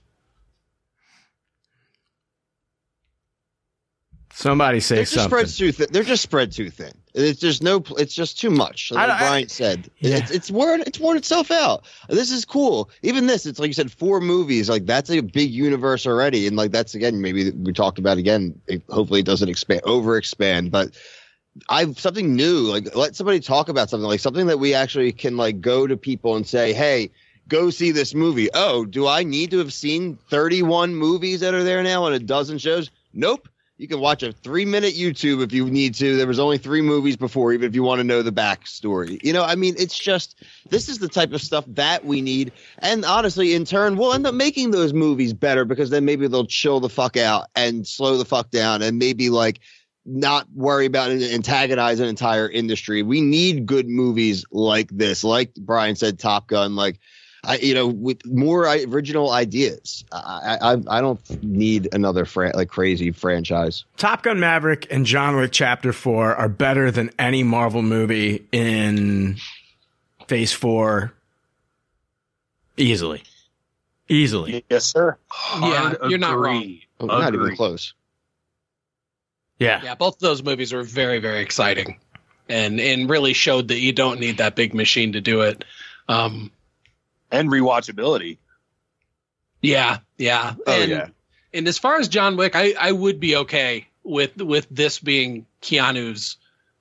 Somebody say they're something. They're just spread too thin. It's just too much. Like Brian said, it's worn itself out. This is cool. Even this, it's like you said, 4 movies. Like that's a big universe already, and like that's again, maybe we talked about again. Hopefully, it doesn't overexpand. But I've something new. Like let somebody talk about something, like something that we actually can like go to people and say, hey. Go see this movie. Oh, do I need to have seen 31 movies that are there now and a dozen shows? Nope. You can watch a 3-minute YouTube if you need to. There was only 3 movies before, even if you want to know the backstory. You know, I mean, it's just this is the type of stuff that we need. And honestly, in turn, we'll end up making those movies better because then maybe they'll chill the fuck out and slow the fuck down and maybe like not worry about it and antagonize an entire industry. We need good movies like this. Like Brian said, Top Gun, like. With more original ideas, I don't need another crazy franchise. Top Gun Maverick and John Wick Chapter 4 are better than any Marvel movie in Phase 4, easily. Yes, sir. You're not wrong. Oh, not even close. Yeah. Both of those movies were very, very exciting, and really showed that you don't need that big machine to do it. And rewatchability. Yeah. And as far as John Wick, I would be okay with this being Keanu's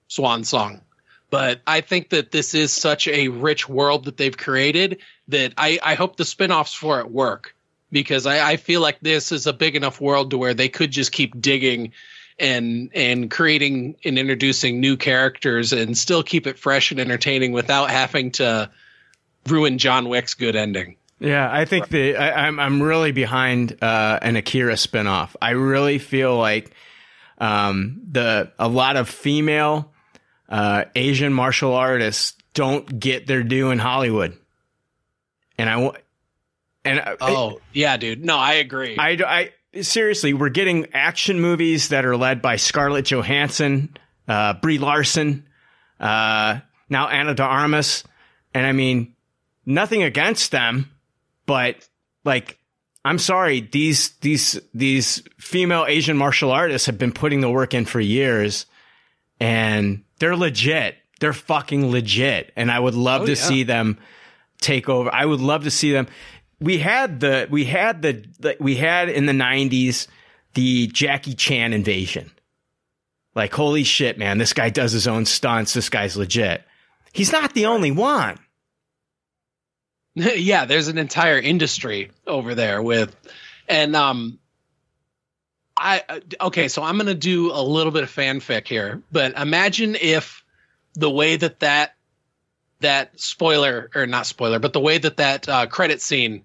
swan song. But I think that this is such a rich world that they've created that I hope the spinoffs for it work. Because I feel like this is a big enough world to where they could just keep digging and creating and introducing new characters and still keep it fresh and entertaining without having to ruin John Wick's good ending. Yeah, I think I'm really behind an Akira spinoff. I really feel like a lot of female Asian martial artists don't get their due in Hollywood, and I agree. I seriously, we're getting action movies that are led by Scarlett Johansson, Brie Larson, now Ana de Armas, and I mean, nothing against them. But like, I'm sorry, these female Asian martial artists have been putting the work in for years, and they're legit. They're fucking legit. And I would love to see them take over. I would love to see them. We had in the 90s the Jackie Chan invasion. Like, holy shit, man, this guy does his own stunts. This guy's legit. He's not the only one. Yeah, there's an entire industry over there with, and so I'm going to do a little bit of fanfic here, but imagine if the way that spoiler, or not spoiler, but the way that credit scene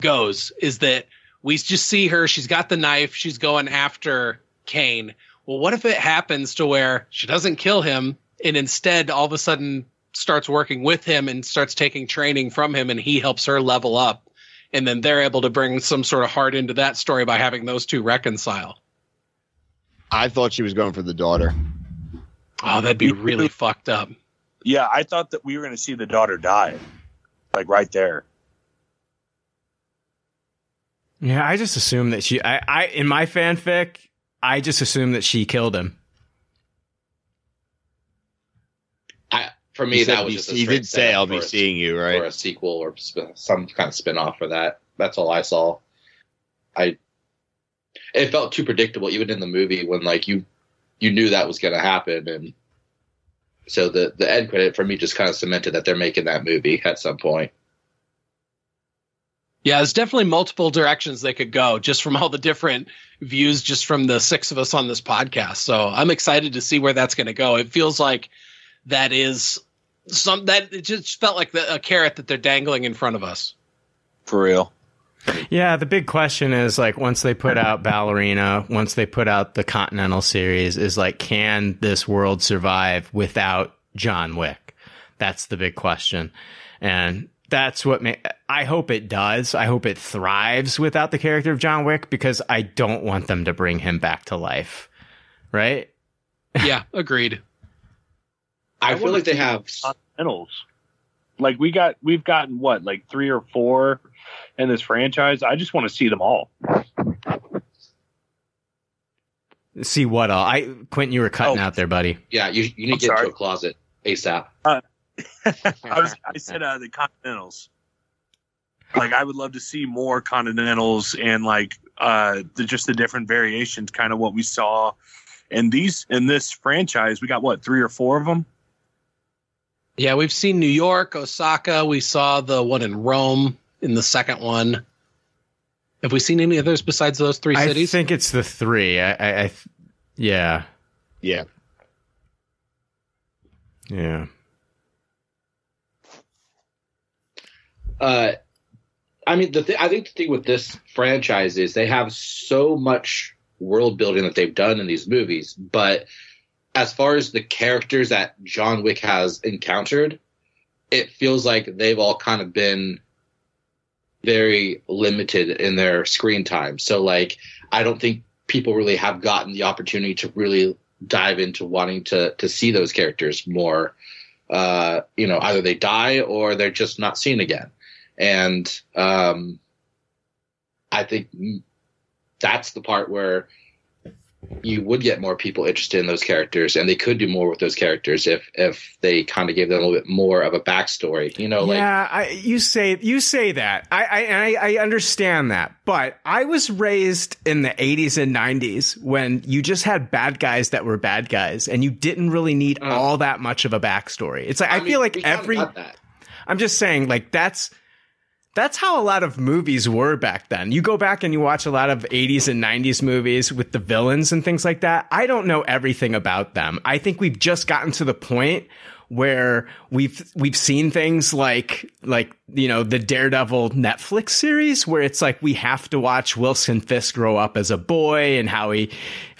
goes is that we just see her, she's got the knife, she's going after Kane. Well, what if it happens to where she doesn't kill him, and instead all of a sudden starts working with him and starts taking training from him, and he helps her level up, and then they're able to bring some sort of heart into that story by having those two reconcile? I thought she was going for the daughter. Oh, that'd be really fucked up. Yeah, I thought that we were going to see the daughter die, like right there. Yeah, I just assumed that she... I in my fanfic, I just assumed that she killed him. For me, that was just a... He did say, "I'll be seeing you," right? Or a sequel, or some kind of spinoff for that. That's all I saw. It felt too predictable, even in the movie, when like you knew that was going to happen, and so the end credit for me just kind of cemented that they're making that movie at some point. Yeah, there's definitely multiple directions they could go, just from all the different views, just from the six of us on this podcast. So I'm excited to see where that's going to go. It feels like that is... it just felt like a carrot that they're dangling in front of us. For real. Yeah, the big question is, like, once they put out Ballerina, once they put out the Continental series, is like, can this world survive without John Wick? That's the big question. And that's what I hope it does. I hope it thrives without the character of John Wick, because I don't want them to bring him back to life. Right? Yeah, agreed. I feel like they have Continentals. Like we've gotten what, like 3 or 4 in this franchise. I just want to see them all. See what all? Quentin, you were cutting out there, buddy. Yeah, you need to get into a closet ASAP. I said the Continentals. Like, I would love to see more Continentals, and like just the different variations, kind of what we saw. And in this franchise, we got what, 3 or 4 of them? Yeah, we've seen New York, Osaka. We saw the one in Rome in the second one. Have we seen any others besides those 3 cities? I think it's the 3. Yeah. Yeah. Yeah. I think the thing with this franchise is they have so much world building that they've done in these movies, but as far as the characters that John Wick has encountered, it feels like they've all kind of been very limited in their screen time. So like, I don't think people really have gotten the opportunity to really dive into wanting to see those characters more. Either they die or they're just not seen again. And I think that's the part where you would get more people interested in those characters, and they could do more with those characters if they kind of gave them a little bit more of a backstory. You know, you say that. I understand that, but I was raised in the 80s and 90s when you just had bad guys that were bad guys, and you didn't really need all that much of a backstory. It's like I feel like every... I'm just saying, like, that's... That's how a lot of movies were back then. You go back and you watch a lot of 80s and 90s movies with the villains and things like that. I don't know everything about them. I think we've just gotten to the point where we've seen things like, you know, the Daredevil Netflix series where it's like we have to watch Wilson Fisk grow up as a boy and how he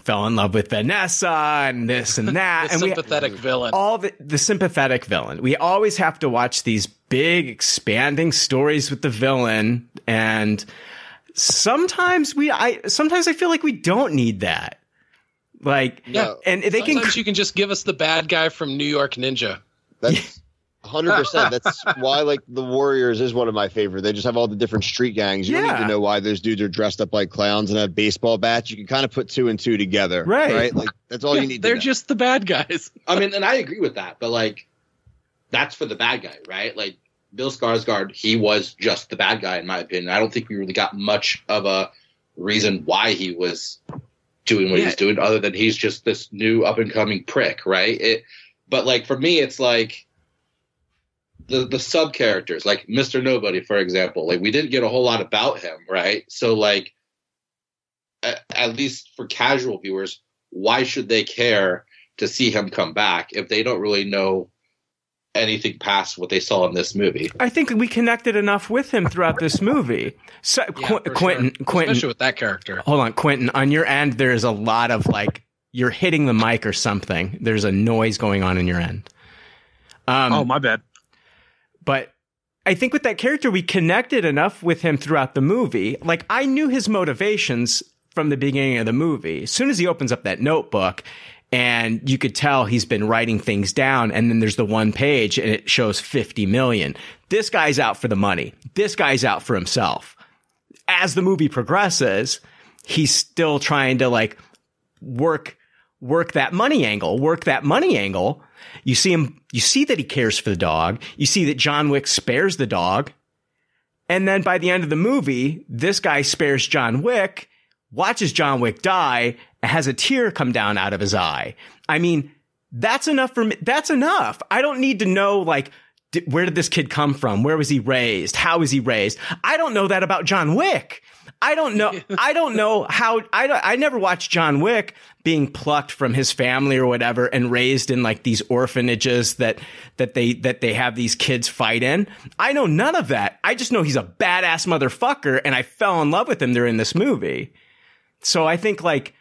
fell in love with Vanessa and this and that. The and sympathetic villain. All the sympathetic villain. We always have to watch these big expanding stories with the villain. And sometimes I feel like we don't need that. Like, yeah, and they sometimes can. You can just give us the bad guy from New York Ninja. That's 100%. That's why, like, the Warriors is one of my favorite. They just have all the different street gangs. You don't need to know why those dudes are dressed up like clowns and have baseball bats. You can kind of put two and two together, right? Like, that's all you need. They're to know. Just the bad guys. I mean, and I agree with that, but like, that's for the bad guy, right? Like, Bill Skarsgård, he was just the bad guy in my opinion. I don't think we really got much of a reason why he was doing what he's doing, other than he's just this new up-and-coming prick, right? But, like, for me, it's, like, the sub-characters, like Mr. Nobody, for example. Like, we didn't get a whole lot about him, right? So, like, at least for casual viewers, why should they care to see him come back if they don't really know anything past what they saw in this movie? I think we connected enough with him throughout this movie. So yeah, Quentin, especially with that character. Hold on, Quentin, on your end, there's a lot of, like, you're hitting the mic or something. There's a noise going on in your end. Oh, my bad. But I think with that character, we connected enough with him throughout the movie. Like, I knew his motivations from the beginning of the movie. As soon as he opens up that notebook, and you could tell he's been writing things down. And then there's the one page and it shows 50 million. This guy's out for the money. This guy's out for himself. As the movie progresses, he's still trying to, like, work that money angle, You see him, you see that he cares for the dog. You see that John Wick spares the dog. And then by the end of the movie, this guy spares John Wick, watches John Wick die, has a tear come down out of his eye. I mean, that's enough for me. That's enough. I don't need to know, like, where did this kid come from? Where was he raised? How was he raised? I don't know that about John Wick. I don't know. I don't know how. I never watched John Wick being plucked from his family or whatever and raised in, like, these orphanages that they have these kids fight in. I know none of that. I just know he's a badass motherfucker, and I fell in love with him during this movie. So I think, like,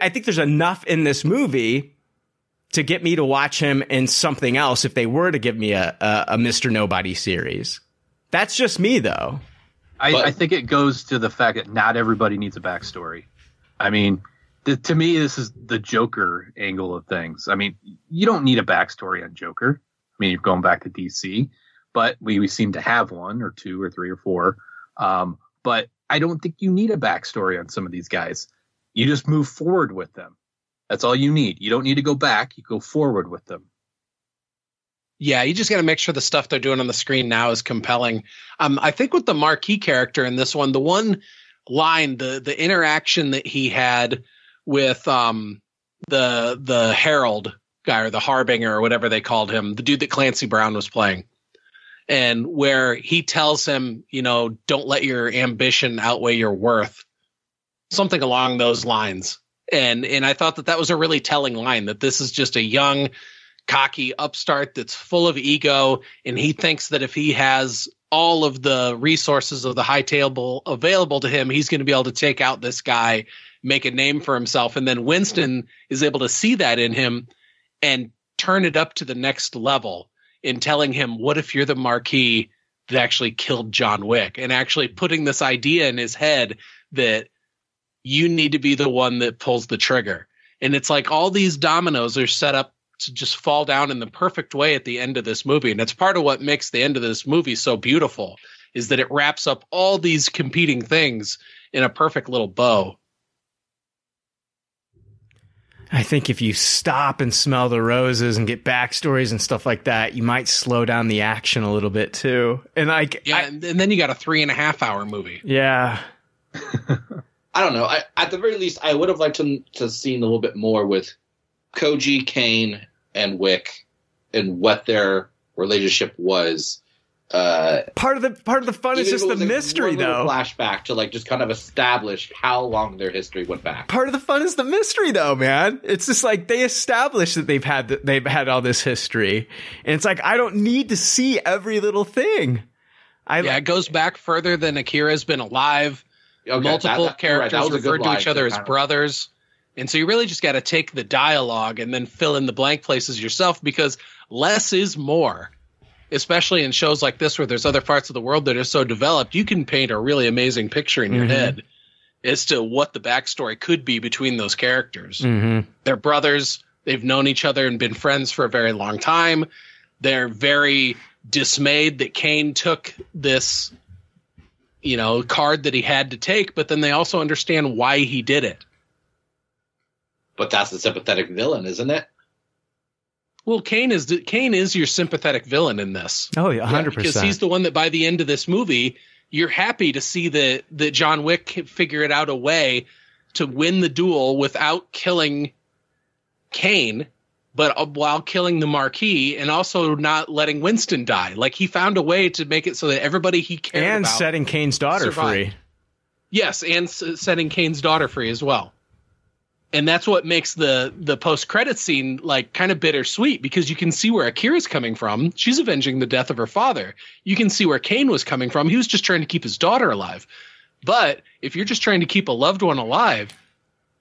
I think there's enough in this movie to get me to watch him in something else if they were to give me a Mr. Nobody series. That's just me, though. I think it goes to the fact that not everybody needs a backstory. I mean, to me, this is the Joker angle of things. I mean, you don't need a backstory on Joker. I mean, you're going back to DC, but we seem to have one or two or three or four. But I don't think you need a backstory on some of these guys. You just move forward with them. That's all you need. You don't need to go back. You go forward with them. Yeah, you just got to make sure the stuff they're doing on the screen now is compelling. I think with the Marquis character in this one, the one line, the interaction that he had with the Herald guy or the Harbinger or whatever they called him, the dude that Clancy Brown was playing, and where he tells him, you know, don't let your ambition outweigh your worth. Something along those lines. And I thought that was a really telling line, that this is just a young, cocky upstart that's full of ego. And he thinks that if he has all of the resources of the High Table available to him, he's going to be able to take out this guy, make a name for himself. And then Winston is able to see that in him and turn it up to the next level in telling him, what if you're the Marquis that actually killed John Wick? And actually putting this idea in his head that you need to be the one that pulls the trigger. And it's like all these dominoes are set up to just fall down in the perfect way at the end of this movie. And that's part of what makes the end of this movie so beautiful, is that it wraps up all these competing things in a perfect little bow. I think if you stop and smell the roses and get backstories and stuff like that, you might slow down the action a little bit too. And like, yeah, and then you got a 3.5-hour movie. Yeah. I don't know. At the very least, I would have liked to seen a little bit more with Koji, Kane, and Wick, and what their relationship was Part of the fun is just the mystery, though. Flashback to like just kind of establish how long their history went back. Part of the fun is the mystery, though, man. It's just like they establish that they've had all this history, and it's like I don't need to see every little thing. It goes back further than Akira's been alive. Okay, multiple characters referred to each other as brothers. And so you really just got to take the dialogue and then fill in the blank places yourself, because less is more, especially in shows like this where there's other parts of the world that are so developed. You can paint a really amazing picture in your head as to what the backstory could be between those characters. Mm-hmm. They're brothers. They've known each other and been friends for a very long time. They're very dismayed that Kane took this, card that he had to take, but then they also understand why he did it. But that's the sympathetic villain, isn't it? Well, Kane is your sympathetic villain in this. Oh, yeah, 100%. Because he's the one that by the end of this movie, you're happy to see that John Wick can figure it out a way to win the duel without killing Kane, but while killing the Marquis and also not letting Winston die. Like, he found a way to make it so that everybody he cared about. And setting Kane's daughter free. Yes, and setting Kane's daughter free as well. And that's what makes the post-credit scene like kind of bittersweet, because you can see where Akira's coming from. She's avenging the death of her father. You can see where Kane was coming from. He was just trying to keep his daughter alive. But if you're just trying to keep a loved one alive,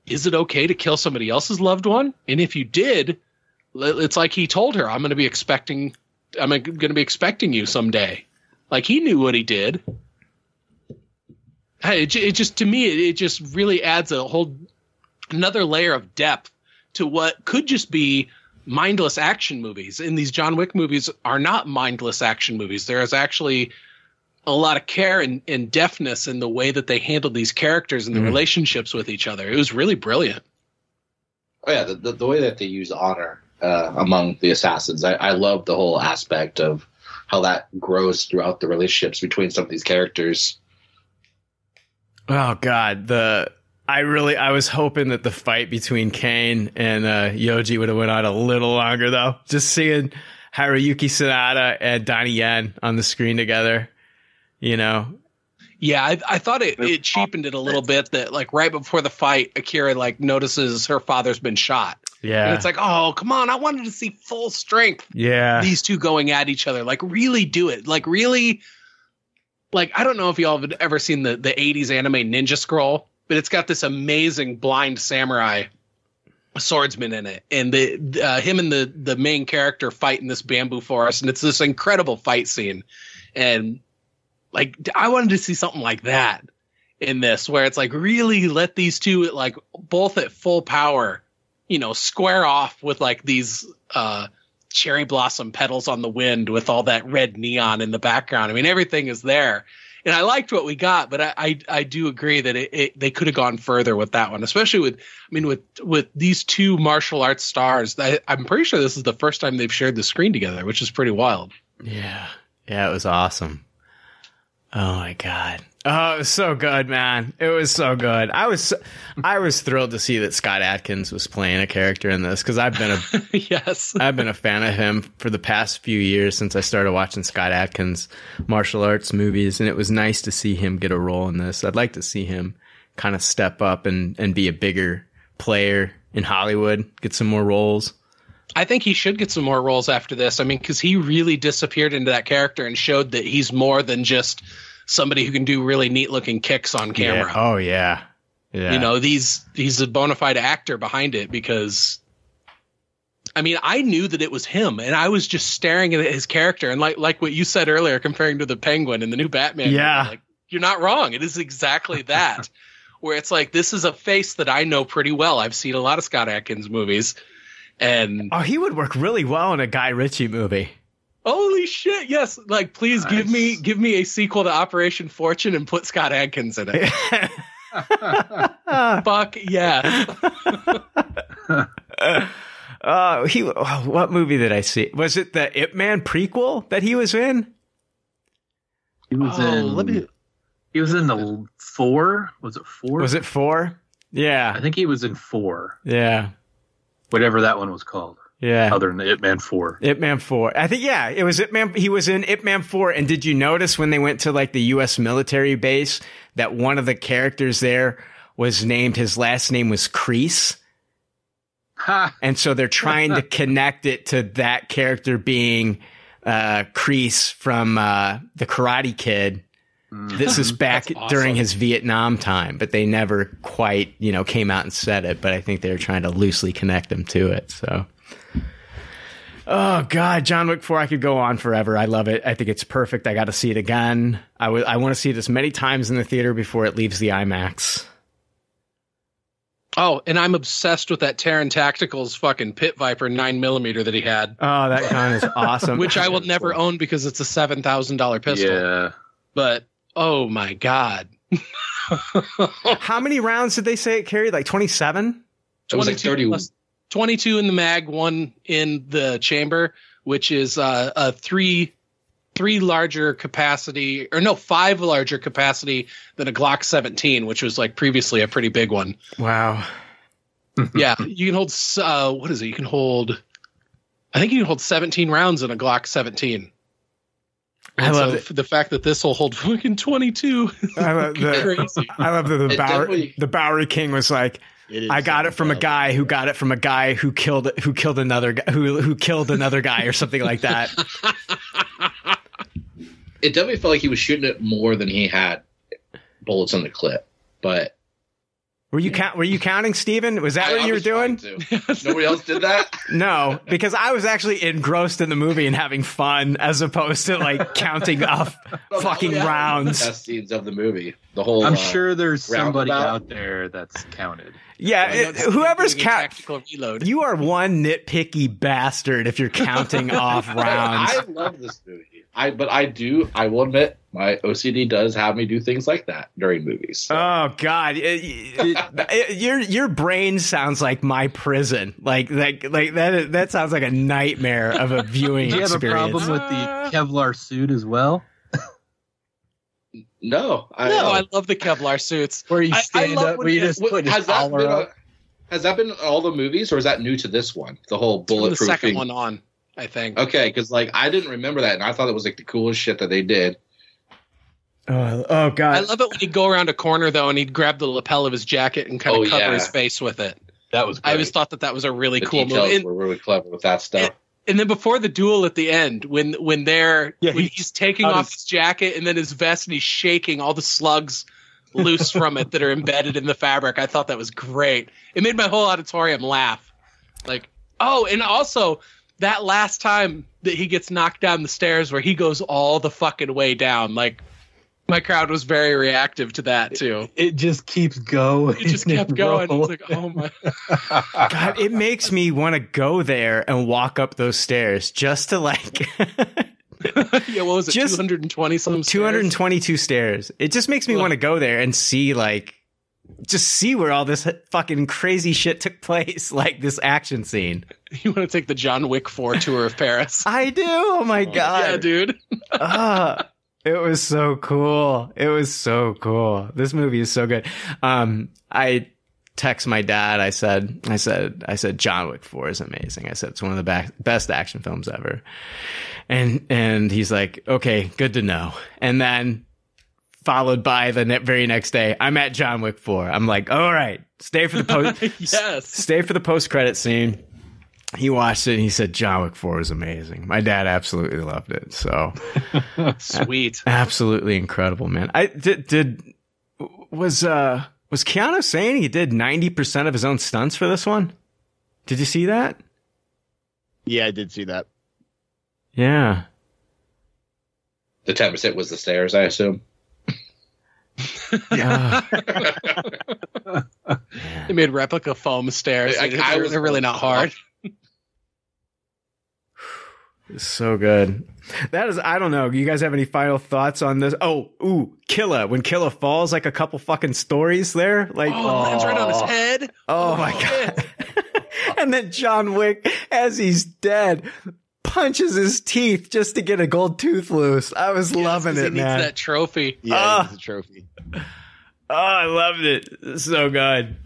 is it okay to kill somebody else's loved one? And if you did, it's like he told her, I'm going to be expecting you someday. Like, he knew what he did. It just, to me, it just really adds a whole another layer of depth to what could just be mindless action movies. And these John Wick movies are not mindless action movies. There is actually a lot of care and deftness in the way that they handled these characters and the relationships with each other. It was really brilliant. Oh yeah. The way that they use honor among the assassins. I love the whole aspect of how that grows throughout the relationships between some of these characters. Oh God. I was hoping that the fight between Kane and Yoji would have went on a little longer, though. Just seeing Hiroyuki Sanada and Donnie Yen on the screen together, Yeah, I thought it cheapened it a little bit that, like, right before the fight, Akira, like, notices her father's been shot. Yeah. And it's like, oh, come on, I wanted to see full strength. Yeah. These two going at each other. Like, really do it. Like, really. Like, I don't know if y'all have ever seen the 80s anime Ninja Scroll, but it's got this amazing blind samurai swordsman in it. And him and the main character fight in this bamboo forest. And it's this incredible fight scene. And like, I wanted to see something like that in this, where it's like, really let these two, like, both at full power, square off with like these cherry blossom petals on the wind with all that red neon in the background. I mean, everything is there. And I liked what we got, but I do agree that they could have gone further with that one, especially with these two martial arts stars. I'm pretty sure this is the first time they've shared the screen together, which is pretty wild. Yeah, it was awesome. Oh my God, it was so good, man. It was so good. I was thrilled to see that Scott Adkins was playing a character in this, because I've been a I've been a fan of him for the past few years since I started watching Scott Adkins martial arts movies, and it was nice to see him get a role in this. I'd like to see him kind of step up and be a bigger player in Hollywood, get some more roles. I think he should get some more roles after this. I mean, because he really disappeared into that character and showed that he's more than just somebody who can do really neat looking kicks on camera. Yeah. Oh yeah. Yeah. He's a bona fide actor behind it, because I knew that it was him, and I was just staring at his character, and like what you said earlier, comparing to the Penguin in the new Batman. Yeah. Movie, like, you're not wrong. It is exactly that, where it's like, this is a face that I know pretty well. I've seen a lot of Scott Adkins movies. And he would work really well in a Guy Ritchie movie. Holy shit, yes. Like, please nice. give me a sequel to Operation Fortune and put Scott Adkins in it. Fuck yeah. What movie did I see? Was it the Ip Man prequel that he was in? He was in the 4? Was it 4? Was it 4? Yeah. I think he was in 4. Yeah. Whatever that one was called. Yeah. Other than Ip Man Four. Ip Man Four. I think, yeah, it was Ip Man. He was in Ip Man Four. And did you notice when they went to like the U.S. military base that one of the characters there was named, his last name was Kreese. Ha. And so they're trying to connect it to that character being Kreese from The Karate Kid. This is back during his Vietnam time, but they never quite, you know, came out and said it. But I think they're trying to loosely connect them to it. So, oh God, John Wick 4, I could go on forever. I love it. I think it's perfect. I got to see it again. I want to see it as many times in the theater before it leaves the IMAX. Oh, and I'm obsessed with that Terran Tactical's fucking Pit Viper 9mm that he had. Oh, that gun is awesome. Which I will never own because it's a $7,000 pistol. Yeah. But, oh, my God. How many rounds did they say it carried? Like 27? It was like 31. 22 in the mag, one in the chamber, which is a three larger capacity, or no, five larger capacity than a Glock 17, which was like previously a pretty big one. Wow. Yeah. You can hold, what is it? You can hold, I think you can hold 17 rounds in a Glock 17. I love it. The fact that this will hold fucking 22. I love that the Bowery King was like, I got it from a guy who got it from a guy who killed another guy, who killed another guy or something like that. It definitely felt like he was shooting it more than he had bullets on the clip. But were you counting, Steven? Was that what you were doing? Nobody else did that? No, because I was actually engrossed in the movie and having fun as opposed to like counting up fucking rounds. Best scenes of the movie. The whole. I'm sure there's somebody out there that's counted. Yeah, whoever's tactical reload. You are one nitpicky bastard if you're counting off rounds. I love this movie. I will admit my OCD does have me do things like that during movies. So. Oh God, your brain sounds like my prison. Like that sounds like a nightmare of a viewing experience. Do you have a problem with the Kevlar suit as well? No, I love the Kevlar suits where you stand up, where you just put his collar up. Has that been all the movies, or is that new to this one? The whole bulletproof thing. The second one on. I think. Okay, because like I didn't remember that, and I thought it was like the coolest shit that they did. Oh God! I love it when he'd go around a corner though, and he'd grab the lapel of his jacket and kind of cover his face with it. That was great. I always thought that was a really cool move. The details were really clever with that stuff. And then before the duel at the end, when he's taking off his jacket and then his vest, and he's shaking all the slugs loose from it that are embedded in the fabric. I thought that was great. It made my whole auditorium laugh. Like, oh, and also. That last time that he gets knocked down the stairs where he goes all the fucking way down. Like, my crowd was very reactive to that, too. It just keeps going. It just kept going. It's like, oh, my. God, it makes me want to go there and walk up those stairs just to, like. Yeah, what was it, 220-some stairs? 222 stairs. It just makes me want to go there and see, like, just see where all this fucking crazy shit took place, like this action scene. You want to take the John Wick 4 tour of Paris? I do. Oh, my God. Yeah, dude. It was so cool. It was so cool. This movie is so good. I text my dad. I said, John Wick 4 is amazing. I said, it's one of the best action films ever. And he's like, okay, good to know. And then. Followed by the very next day, I'm at John Wick 4. I'm like, all right, stay for the post-credit scene. He watched it and he said, John Wick 4 is amazing. My dad absolutely loved it. So sweet. Absolutely incredible, man. I was Keanu saying he did 90% of his own stunts for this one? Did you see that? Yeah, I did see that. Yeah. The 10% was the stairs, I assume. Yeah. They made replica foam stairs. They're really not hard. It's so good. That is, I don't know. You guys have any final thoughts on this? Oh, ooh, Killa. When Killa falls, like a couple fucking stories there. Like, lands right on his head. Oh my God. And then John Wick, as he's dead, punches his teeth just to get a gold tooth loose. I was loving it, man. He needs that trophy. Yeah, he needs a trophy. Oh, I loved it. So good.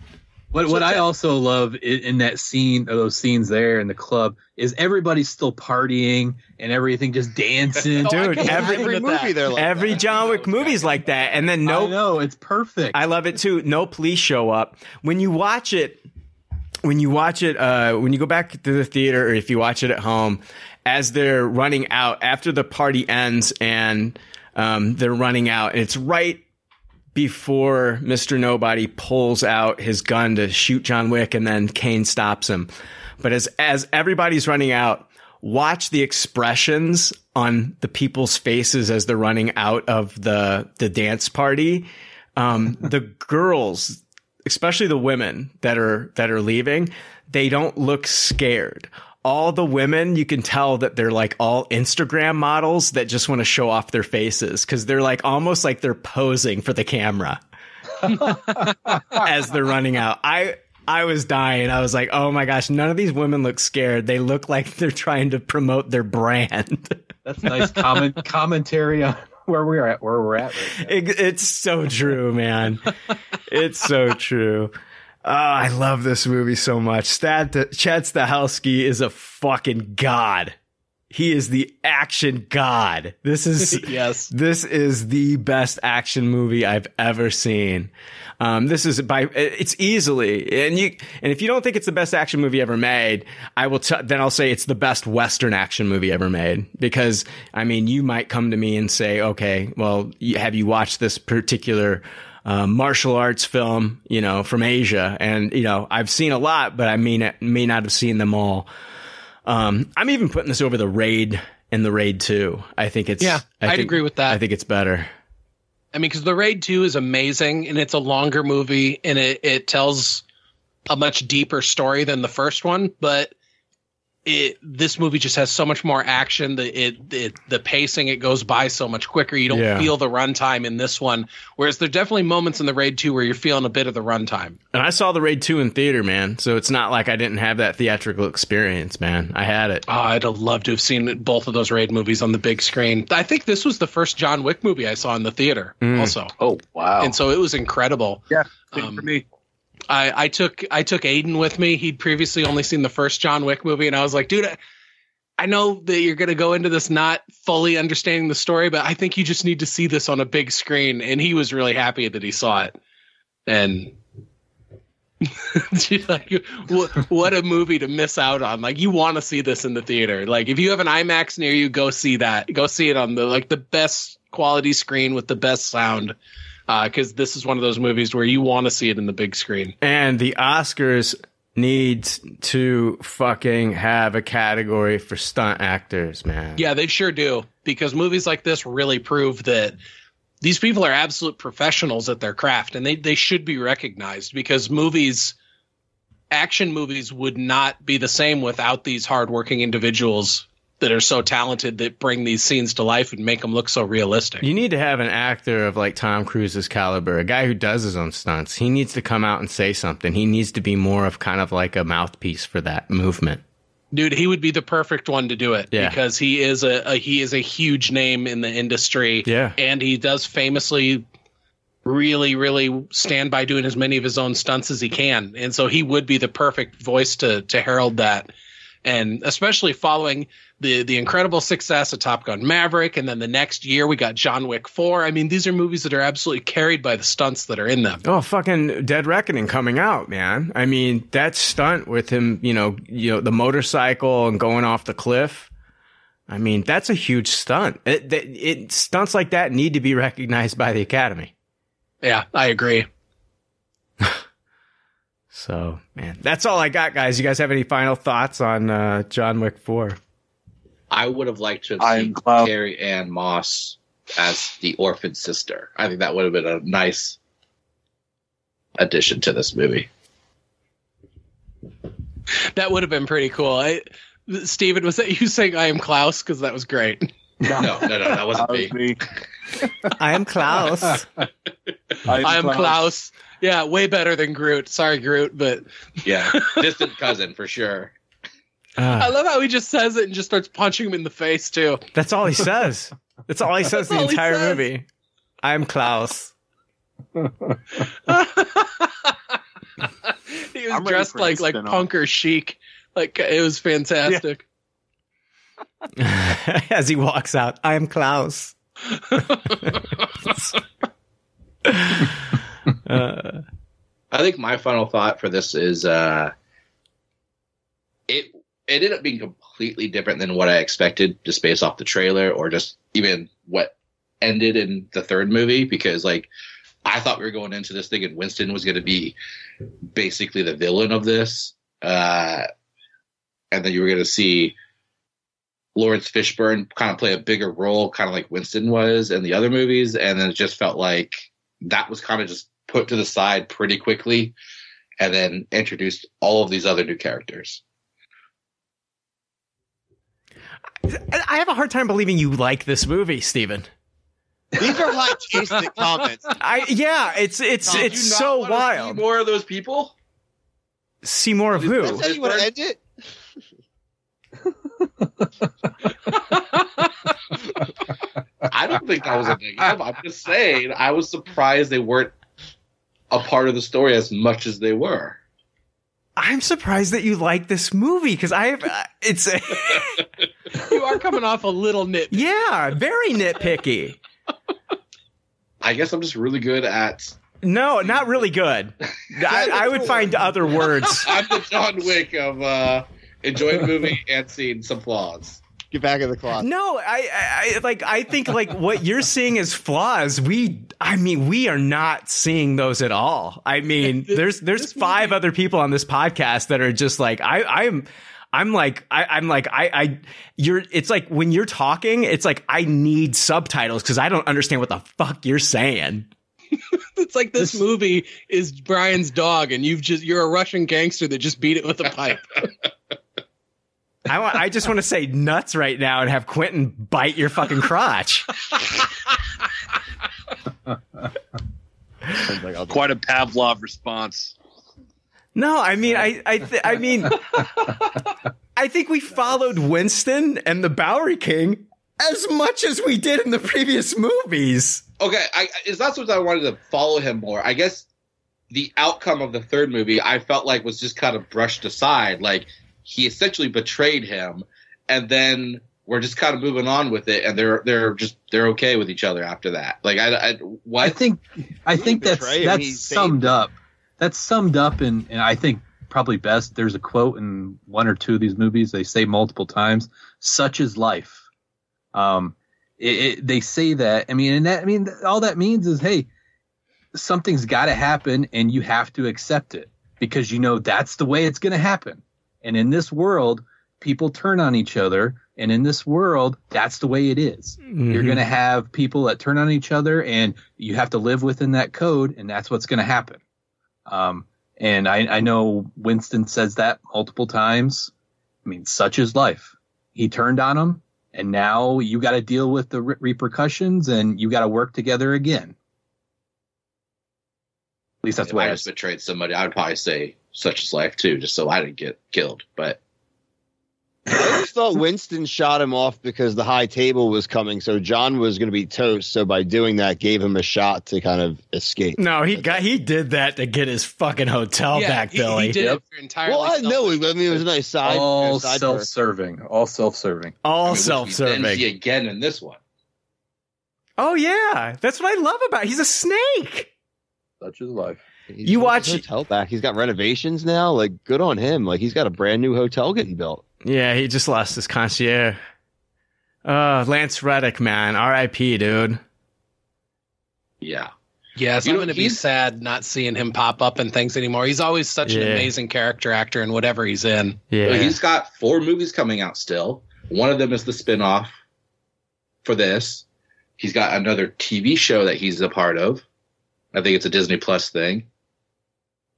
What I also love in that scene, or those scenes there in the club, is everybody's still partying and everything, just dancing. Dude, every movie they're like every John Wick movie's like that, and then no, I know, it's perfect. I love it too. No police show up when you watch it. When you go back to the theater, or if you watch it at home, as they're running out after the party ends, and they're running out, and it's right before Mr. Nobody pulls out his gun to shoot John Wick, and then Kane stops him. But as everybody's running out, watch the expressions on the people's faces as they're running out of the dance party. The girls, especially the women that are leaving, they don't look scared. All the women, you can tell that they're like all Instagram models that just want to show off their faces, because they're like almost like they're posing for the camera as they're running out. I was dying. I was like, oh my gosh, none of these women look scared. They look like they're trying to promote their brand. That's nice commentary on where we're at right now. It's so true, man. It's so true. I love this movie so much. Chad Stahelski is a fucking god. He is the action god. This is yes. This is the best action movie I've ever seen. It's easily, and if you don't think it's the best action movie ever made, then I'll say it's the best Western action movie ever made, because I mean, you might come to me and say, okay, well, have you watched this particular martial arts film, you know, from Asia? And, you know, I've seen a lot, but I mean, I may not have seen them all. I'm even putting this over The Raid and The Raid 2. I think it's... Yeah, I'd agree with that. I think it's better. I mean, because The Raid 2 is amazing, and it's a longer movie, and it tells a much deeper story than the first one, but this movie just has so much more action. The pacing, it goes by so much quicker. You don't feel the runtime in this one, whereas there are definitely moments in The Raid 2 where you're feeling a bit of the runtime. And I saw The Raid 2 in theater, man, so it's not like I didn't have that theatrical experience, man. I had it. Oh, I'd have loved to have seen both of those Raid movies on the big screen. I think this was the first John Wick movie I saw in the theater also. Oh, wow. And so it was incredible. Yeah, for me. I took Aiden with me. He'd previously only seen the first John Wick movie, and I was like, dude, I know that you're going to go into this not fully understanding the story, but I think you just need to see this on a big screen. And he was really happy that he saw it. And like, what a movie to miss out on. Like, you want to see this in the theater. Like, if you have an IMAX near you, go see that. Go see it on the best quality screen with the best sound. Because this is one of those movies where you want to see it in the big screen. And the Oscars needs to fucking have a category for stunt actors, man. Yeah, they sure do. Because movies like this really prove that these people are absolute professionals at their craft. And they should be recognized, because action movies would not be the same without these hardworking individuals that are so talented, that bring these scenes to life and make them look so realistic. You need to have an actor of like Tom Cruise's caliber, a guy who does his own stunts. He needs to come out and say something. He needs to be more of kind of like a mouthpiece for that movement. Dude, he would be the perfect one to do it, because he is a huge name in the industry. Yeah. And he does famously really, really stand by doing as many of his own stunts as he can. And so he would be the perfect voice to herald that. And especially following the incredible success of Top Gun Maverick, and then the next year we got John Wick 4. I mean, these are movies that are absolutely carried by the stunts that are in them. Oh, fucking Dead Reckoning coming out, man. I mean, that stunt with him, you know, the motorcycle and going off the cliff. I mean, that's a huge stunt. It stunts like that need to be recognized by the Academy. Yeah, I agree. So, man, that's all I got, guys. You guys have any final thoughts on John Wick 4? I would have liked to have seen Carrie Ann Moss as the orphan sister. I think that would have been a nice addition to this movie. That would have been pretty cool. Steven, was that you saying I am Klaus? Because that was great. No, that wasn't me. I am Klaus. I am Klaus. Yeah, way better than Groot. Sorry, Groot, but... Yeah, distant cousin for sure. I love how he just says it and just starts punching him in the face, too. That's all he says. That's all he says the entire movie. I'm Klaus. He was dressed like punker chic. Like, it was fantastic. Yeah. As he walks out, I'm Klaus. I think my final thought for this is it ended up being completely different than what I expected, just based off the trailer or just even what ended in the third movie, because like I thought we were going into this thing and Winston was going to be basically the villain of this, and then you were going to see Lawrence Fishburne kind of play a bigger role, kind of like Winston was in the other movies, and then it just felt like that was kind of just put to the side pretty quickly and then introduced all of these other new characters. I have a hard time believing you like this movie, Steven. These are high tasting comments. It's so wild. See more of those people? See more of who? That's how you want to end it? I don't think that was a negative. I'm just saying I was surprised they weren't a part of the story as much as they were. I'm surprised that you like this movie, because I have it's you are coming off a little nitpicky. Yeah, very nitpicky. I guess I'm just really good at. No, not really good. I would find other words. I'm the John Wick of enjoy a movie and seeing some flaws. Get back in the closet. No, I think what you're seeing as flaws. We are not seeing those at all. I mean, there's five other people on this podcast that are just like it's like when you're talking, it's like I need subtitles because I don't understand what the fuck you're saying. It's like this movie is Brian's dog, and you're a Russian gangster that just beat it with a pipe. I just want to say nuts right now and have Quentin bite your fucking crotch. Quite a Pavlov response. No, I mean, I think we followed Winston and the Bowery King as much as we did in the previous movies. Okay, it's not so much I wanted to follow him more. I guess the outcome of the third movie I felt like was just kind of brushed aside, like. He essentially betrayed him, and then we're just kind of moving on with it, and they're okay with each other after that. Like I think that's summed up. That's summed up and I think probably best. There's a quote in one or two of these movies they say multiple times. Such is life. They say that. All that means is, hey, something's got to happen, and you have to accept it because you know that's the way it's going to happen. And in this world, people turn on each other. And in this world, that's the way it is. Mm-hmm. You're going to have people that turn on each other, and you have to live within that code. And that's what's going to happen. And I know Winston says that multiple times. I mean, such is life. He turned on him, and now you got to deal with the repercussions, and you got to work together again. At least that's the way I just betrayed somebody. I would probably say such is life too, just so I didn't get killed. But I always thought Winston shot him off because the high table was coming, so John was going to be toast. So by doing that, gave him a shot to kind of escape. No, he did that to get his fucking hotel back, Billy. He did it entirely. Well, I know. I mean, it was a nice side. All self-serving. Which we see again in this one. Oh yeah, that's what I love about it. He's a snake. Such is life. You watch his hotel back. He's got renovations now. Like, good on him. Like, he's got a brand new hotel getting built. Yeah, he just lost his concierge. Lance Reddick, man, R.I.P., dude. Yeah, yeah. So I'm going to be sad not seeing him pop up in things anymore. He's always such an amazing character actor in whatever he's in. Yeah, well, he's got 4 movies coming out still. One of them is the spinoff for this. He's got another TV show that he's a part of. I think it's a Disney Plus thing.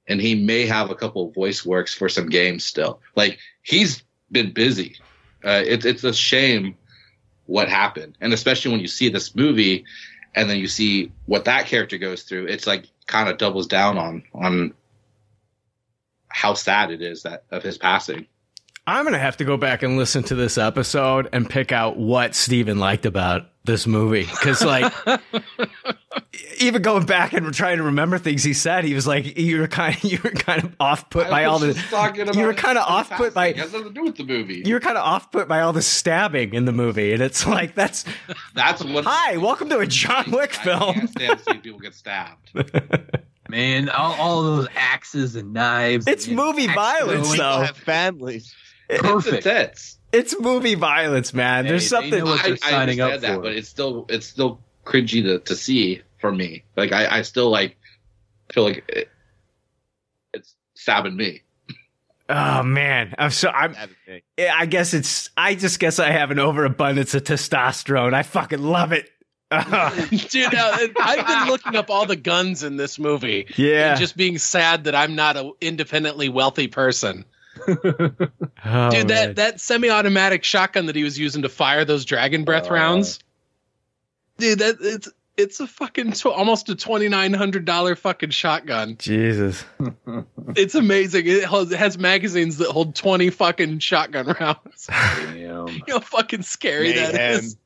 And he may have a couple of voice works for some games still. Like, he's been busy. It's a shame what happened. And especially when you see this movie and then you see what that character goes through, it's like kind of doubles down on how sad it is of his passing. I'm going to have to go back and listen to this episode and pick out what Steven liked about this movie. Because, like, even going back and trying to remember things he said, he was like, you were kind of off put by all the it has nothing to do with the movie. You were kind of off put by all the stabbing in the movie, and it's like that's what. Hi, welcome to a John Wick film. I can't stand seeing people get stabbed. Man, all those axes and knives. It's movie violence, though. Have families. Perfect. It's movie violence, man. Hey, there's something I understand that, but it's still cringy to see for me. Like I still like feel like it's stabbing me. Oh man, I guess I have an overabundance of testosterone. I fucking love it. Dude, I've been looking up all the guns in this movie. Yeah, and just being sad that I'm not an independently wealthy person. Dude, that semi-automatic shotgun that he was using to fire those dragon breath rounds. Dude, that it's a fucking almost a $2,900 fucking shotgun. Jesus, it's amazing. It has magazines that hold 20 fucking shotgun rounds. Damn, you know, fucking scary that is.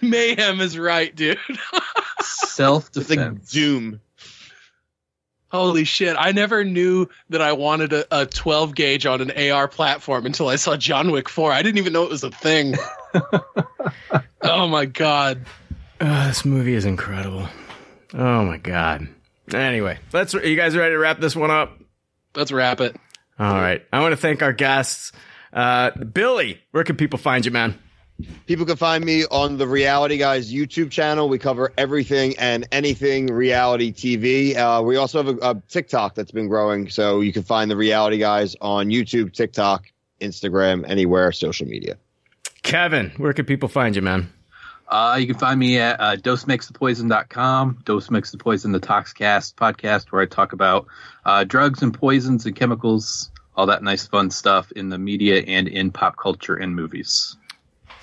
Mayhem is right, dude. Self-defense. It's like Doom. Holy shit. I never knew that I wanted a 12 gauge on an AR platform until I saw John Wick 4. I didn't even know it was a thing. Oh, my God. This movie is incredible. Oh, my God. Anyway, are you guys ready to wrap this one up? Let's wrap it. All right. I want to thank our guests. Billy, where can people find you, man? People can find me on the Reality Guys YouTube channel. We cover everything and anything reality TV. We also have a TikTok that's been growing. So you can find the Reality Guys on YouTube, TikTok, Instagram, anywhere, social media. Kevin, where can people find you, man? You can find me at dosemakesthepoison.com. Dose Makes the Poison, the Toxcast podcast, where I talk about drugs and poisons and chemicals, all that nice fun stuff in the media and in pop culture and movies.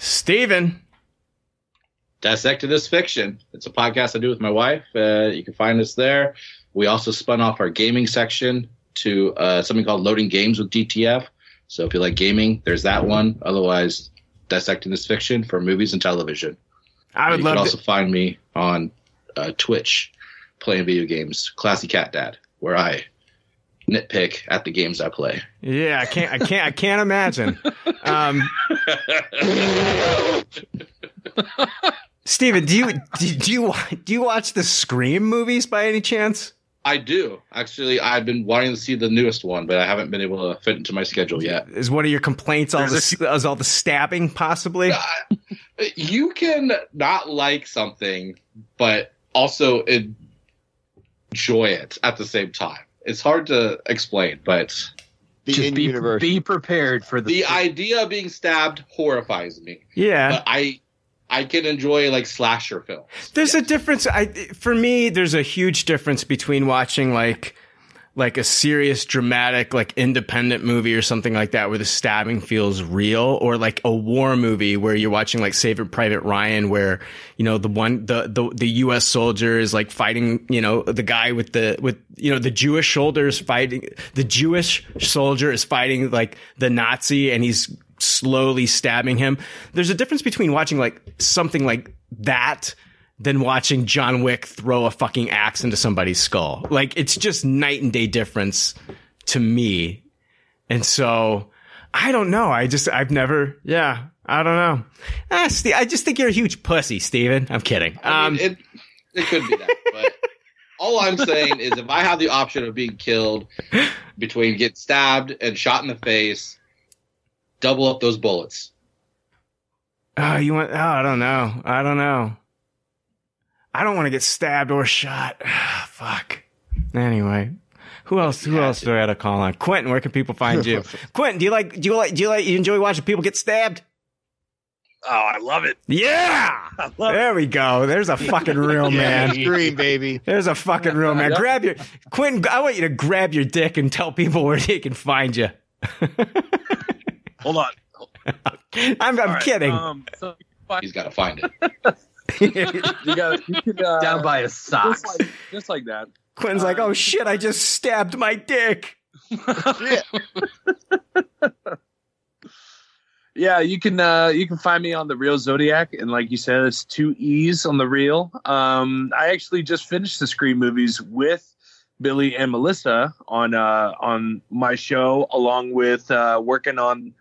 Steven. Dissecting This Fiction. It's a podcast I do with my wife. You can find us there. We also spun off our gaming section to something called Loading Games with DTF. So if you like gaming, there's that one. Otherwise, Dissecting This Fiction for movies and television. You can also find me on Twitch playing video games, Classy Cat Dad, where I nitpick at the games I play. Yeah, I can't imagine. Steven, do you watch the Scream movies by any chance? I do. Actually, I've been wanting to see the newest one, but I haven't been able to fit into my schedule yet. Is one of your complaints all the stabbing, possibly? You can not like something, but also enjoy it at the same time. It's hard to explain, but be prepared for the idea of being stabbed horrifies me. Yeah, but I can enjoy like slasher films. There's a difference. For me, there's a huge difference between watching like a serious, dramatic, like independent movie or something like that, where the stabbing feels real, or like a war movie where you're watching like Saving Private Ryan, where you know the U.S. soldier is like fighting, you know, the guy the Jewish soldier is fighting like the Nazi, and he's slowly stabbing him. There's a difference between watching like something like that than watching John Wick throw a fucking axe into somebody's skull. Like, it's just night and day difference to me. And so, I don't know. I don't know. I just think you're a huge pussy, Steven. I'm kidding. It could be that, but all I'm saying is if I have the option of being killed between getting stabbed and shot in the face, double up those bullets. I don't know. I don't want to get stabbed or shot. Fuck. Anyway, who else do I gotta call on? Quentin, where can people find you? Quentin, do you enjoy watching people get stabbed? Oh, I love it. Yeah. There we go. There's a fucking real man. Scream, baby. There's a fucking real man. Quentin, I want you to grab your dick and tell people where they can find you. Hold on. I'm kidding. He's gotta find it. Down by his socks, just like that. Quinn's like, oh shit, I just stabbed my dick. Yeah, you can find me on The Real Zodiac, and like you said, it's two E's on the real. I actually just finished the Scream movies with Billy and Melissa on my show, along with working on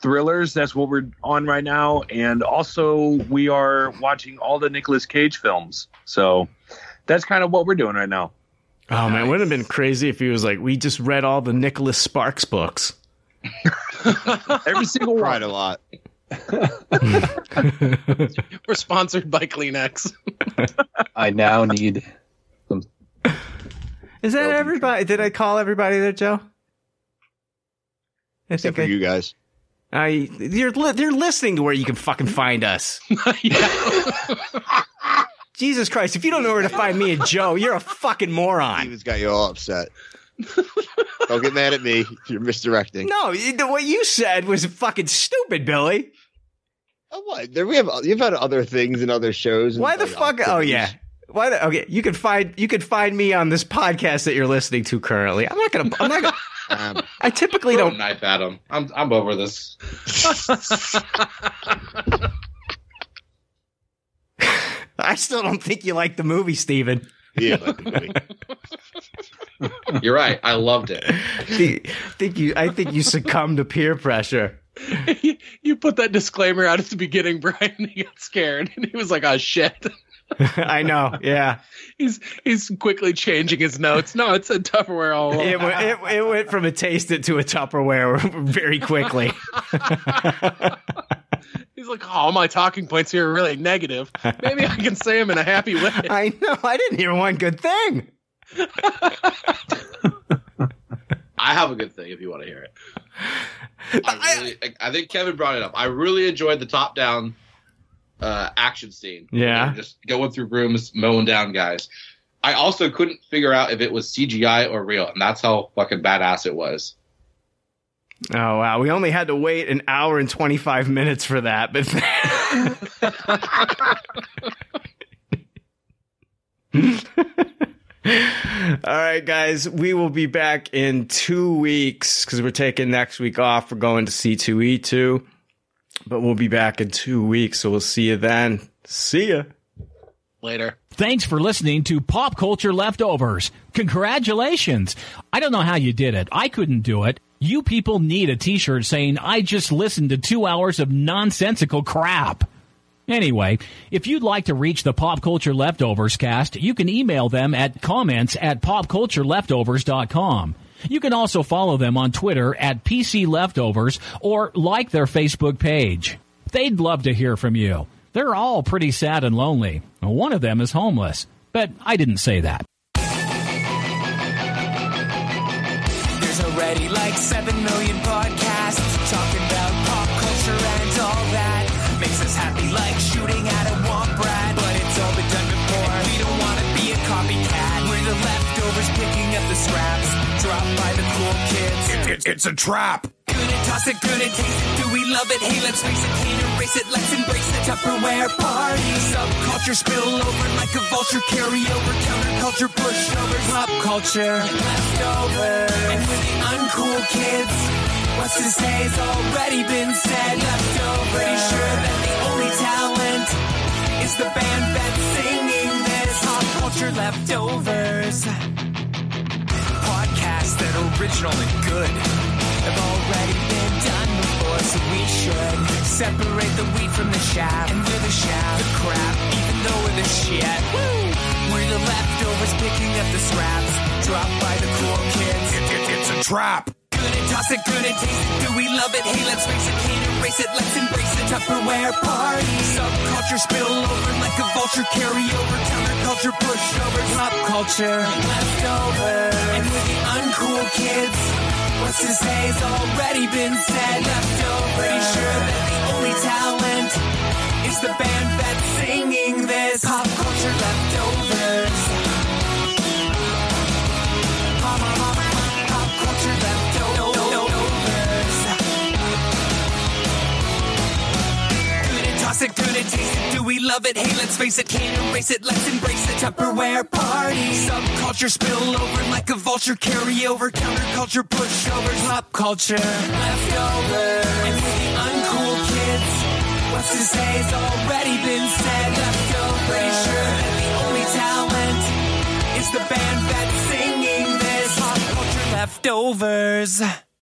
thrillers. That's what we're on right now, and also we are watching all the Nicolas Cage films. So that's kind of what we're doing right now. Oh man, it would have been crazy if he was like, we just read all the Nicholas Sparks books. Every single one. Cried a lot. We're sponsored by Kleenex. I now need some. Is that everybody? Did I call everybody there, Joe? Except for you guys. They're listening to where you can fucking find us. Jesus Christ, if you don't know where to find me and Joe, you're a fucking moron. Steven's got you all upset. Don't get mad at me. You're misdirecting. No, what you said was fucking stupid, Billy. Oh, what? You've had other things and other shows. And why the fuck? Oh, yeah. Why? Okay, you can find me on this podcast that you're listening to currently. I'm not gonna. I typically don't knife at him. I'm over this. I still don't think you like the movie, Steven. Yeah, like the movie. You're right. I loved it. I think you succumbed to peer pressure. You put that disclaimer out at the beginning, Brian. And he got scared, and he was like, "Oh shit." I know. Yeah, he's quickly changing his notes. No, it's a Tupperware all along. It went from a taste it to a Tupperware very quickly. He's like, oh, all my talking points here are really negative. Maybe I can say them in a happy way. I know. I didn't hear one good thing. I have a good thing if you want to hear it. I think Kevin brought it up. I really enjoyed the top-down action scene. Yeah. Just going through rooms, mowing down guys. I also couldn't figure out if it was CGI or real, and that's how fucking badass it was. Oh, wow. We only had to wait an hour and 25 minutes for that, but all right, guys, we will be back in 2 weeks because we're taking next week off. We're going to C2E2. But we'll be back in 2 weeks, so we'll see you then. See ya. Later. Thanks for listening to Pop Culture Leftovers. Congratulations. I don't know how you did it. I couldn't do it. You people need a t-shirt saying, I just listened to 2 hours of nonsensical crap. Anyway, if you'd like to reach the Pop Culture Leftovers cast, you can email them at comments@popcultureleftovers.com. You can also follow them on Twitter at PC Leftovers or like their Facebook page. They'd love to hear from you. They're all pretty sad and lonely. One of them is homeless, but I didn't say that. There's already like 7 million podcasts talking about pop culture and all that. Makes us happy like shooting at a womp rat, but it's all been done before. And we don't want to be a copycat. We're the leftovers picking up the scraps. Dropped by the cool kids. It's a trap. Good and toss it, good and taste it. Do we love it? Hey, let's face it. Can't erase it. Let's embrace the Tupperware party. Subculture spill over like a vulture. Carry over counterculture pushovers. Pop culture leftovers. And with the uncool kids, what's to say has already been said. Leftovers. Pretty sure that the only talent is the band that's singing this. Pop culture leftovers. Podcasts that are original and good have already been done before, so we should separate the wheat from the chaff. And we're the chaff, the crap, even though we're the shit. Woo! We're the leftovers picking up the scraps dropped by the cool kids. It's a trap. Good and toss it, good and taste it. Do we love it? Hey, let's race it. Can't erase it. Let's embrace the Tupperware party. Subculture spill over like a vulture. Carry over counterculture pushover. Pop culture leftovers. And with the uncool kids, what's to say has already been said. Leftovers. Pretty sure that the only talent is the band that's singing this. Pop culture leftovers. Pop culture leftovers. Toss it, good and taste it. Do we love it? Hey, let's face it. Can't erase it. Let's embrace the Tupperware party. Subculture spill over like a vulture. Carry over counterculture pushovers. Pop culture leftovers. And with the uncool has already been said. Let's go, pretty sure that the only talent is the band that's singing this. Pop culture leftovers.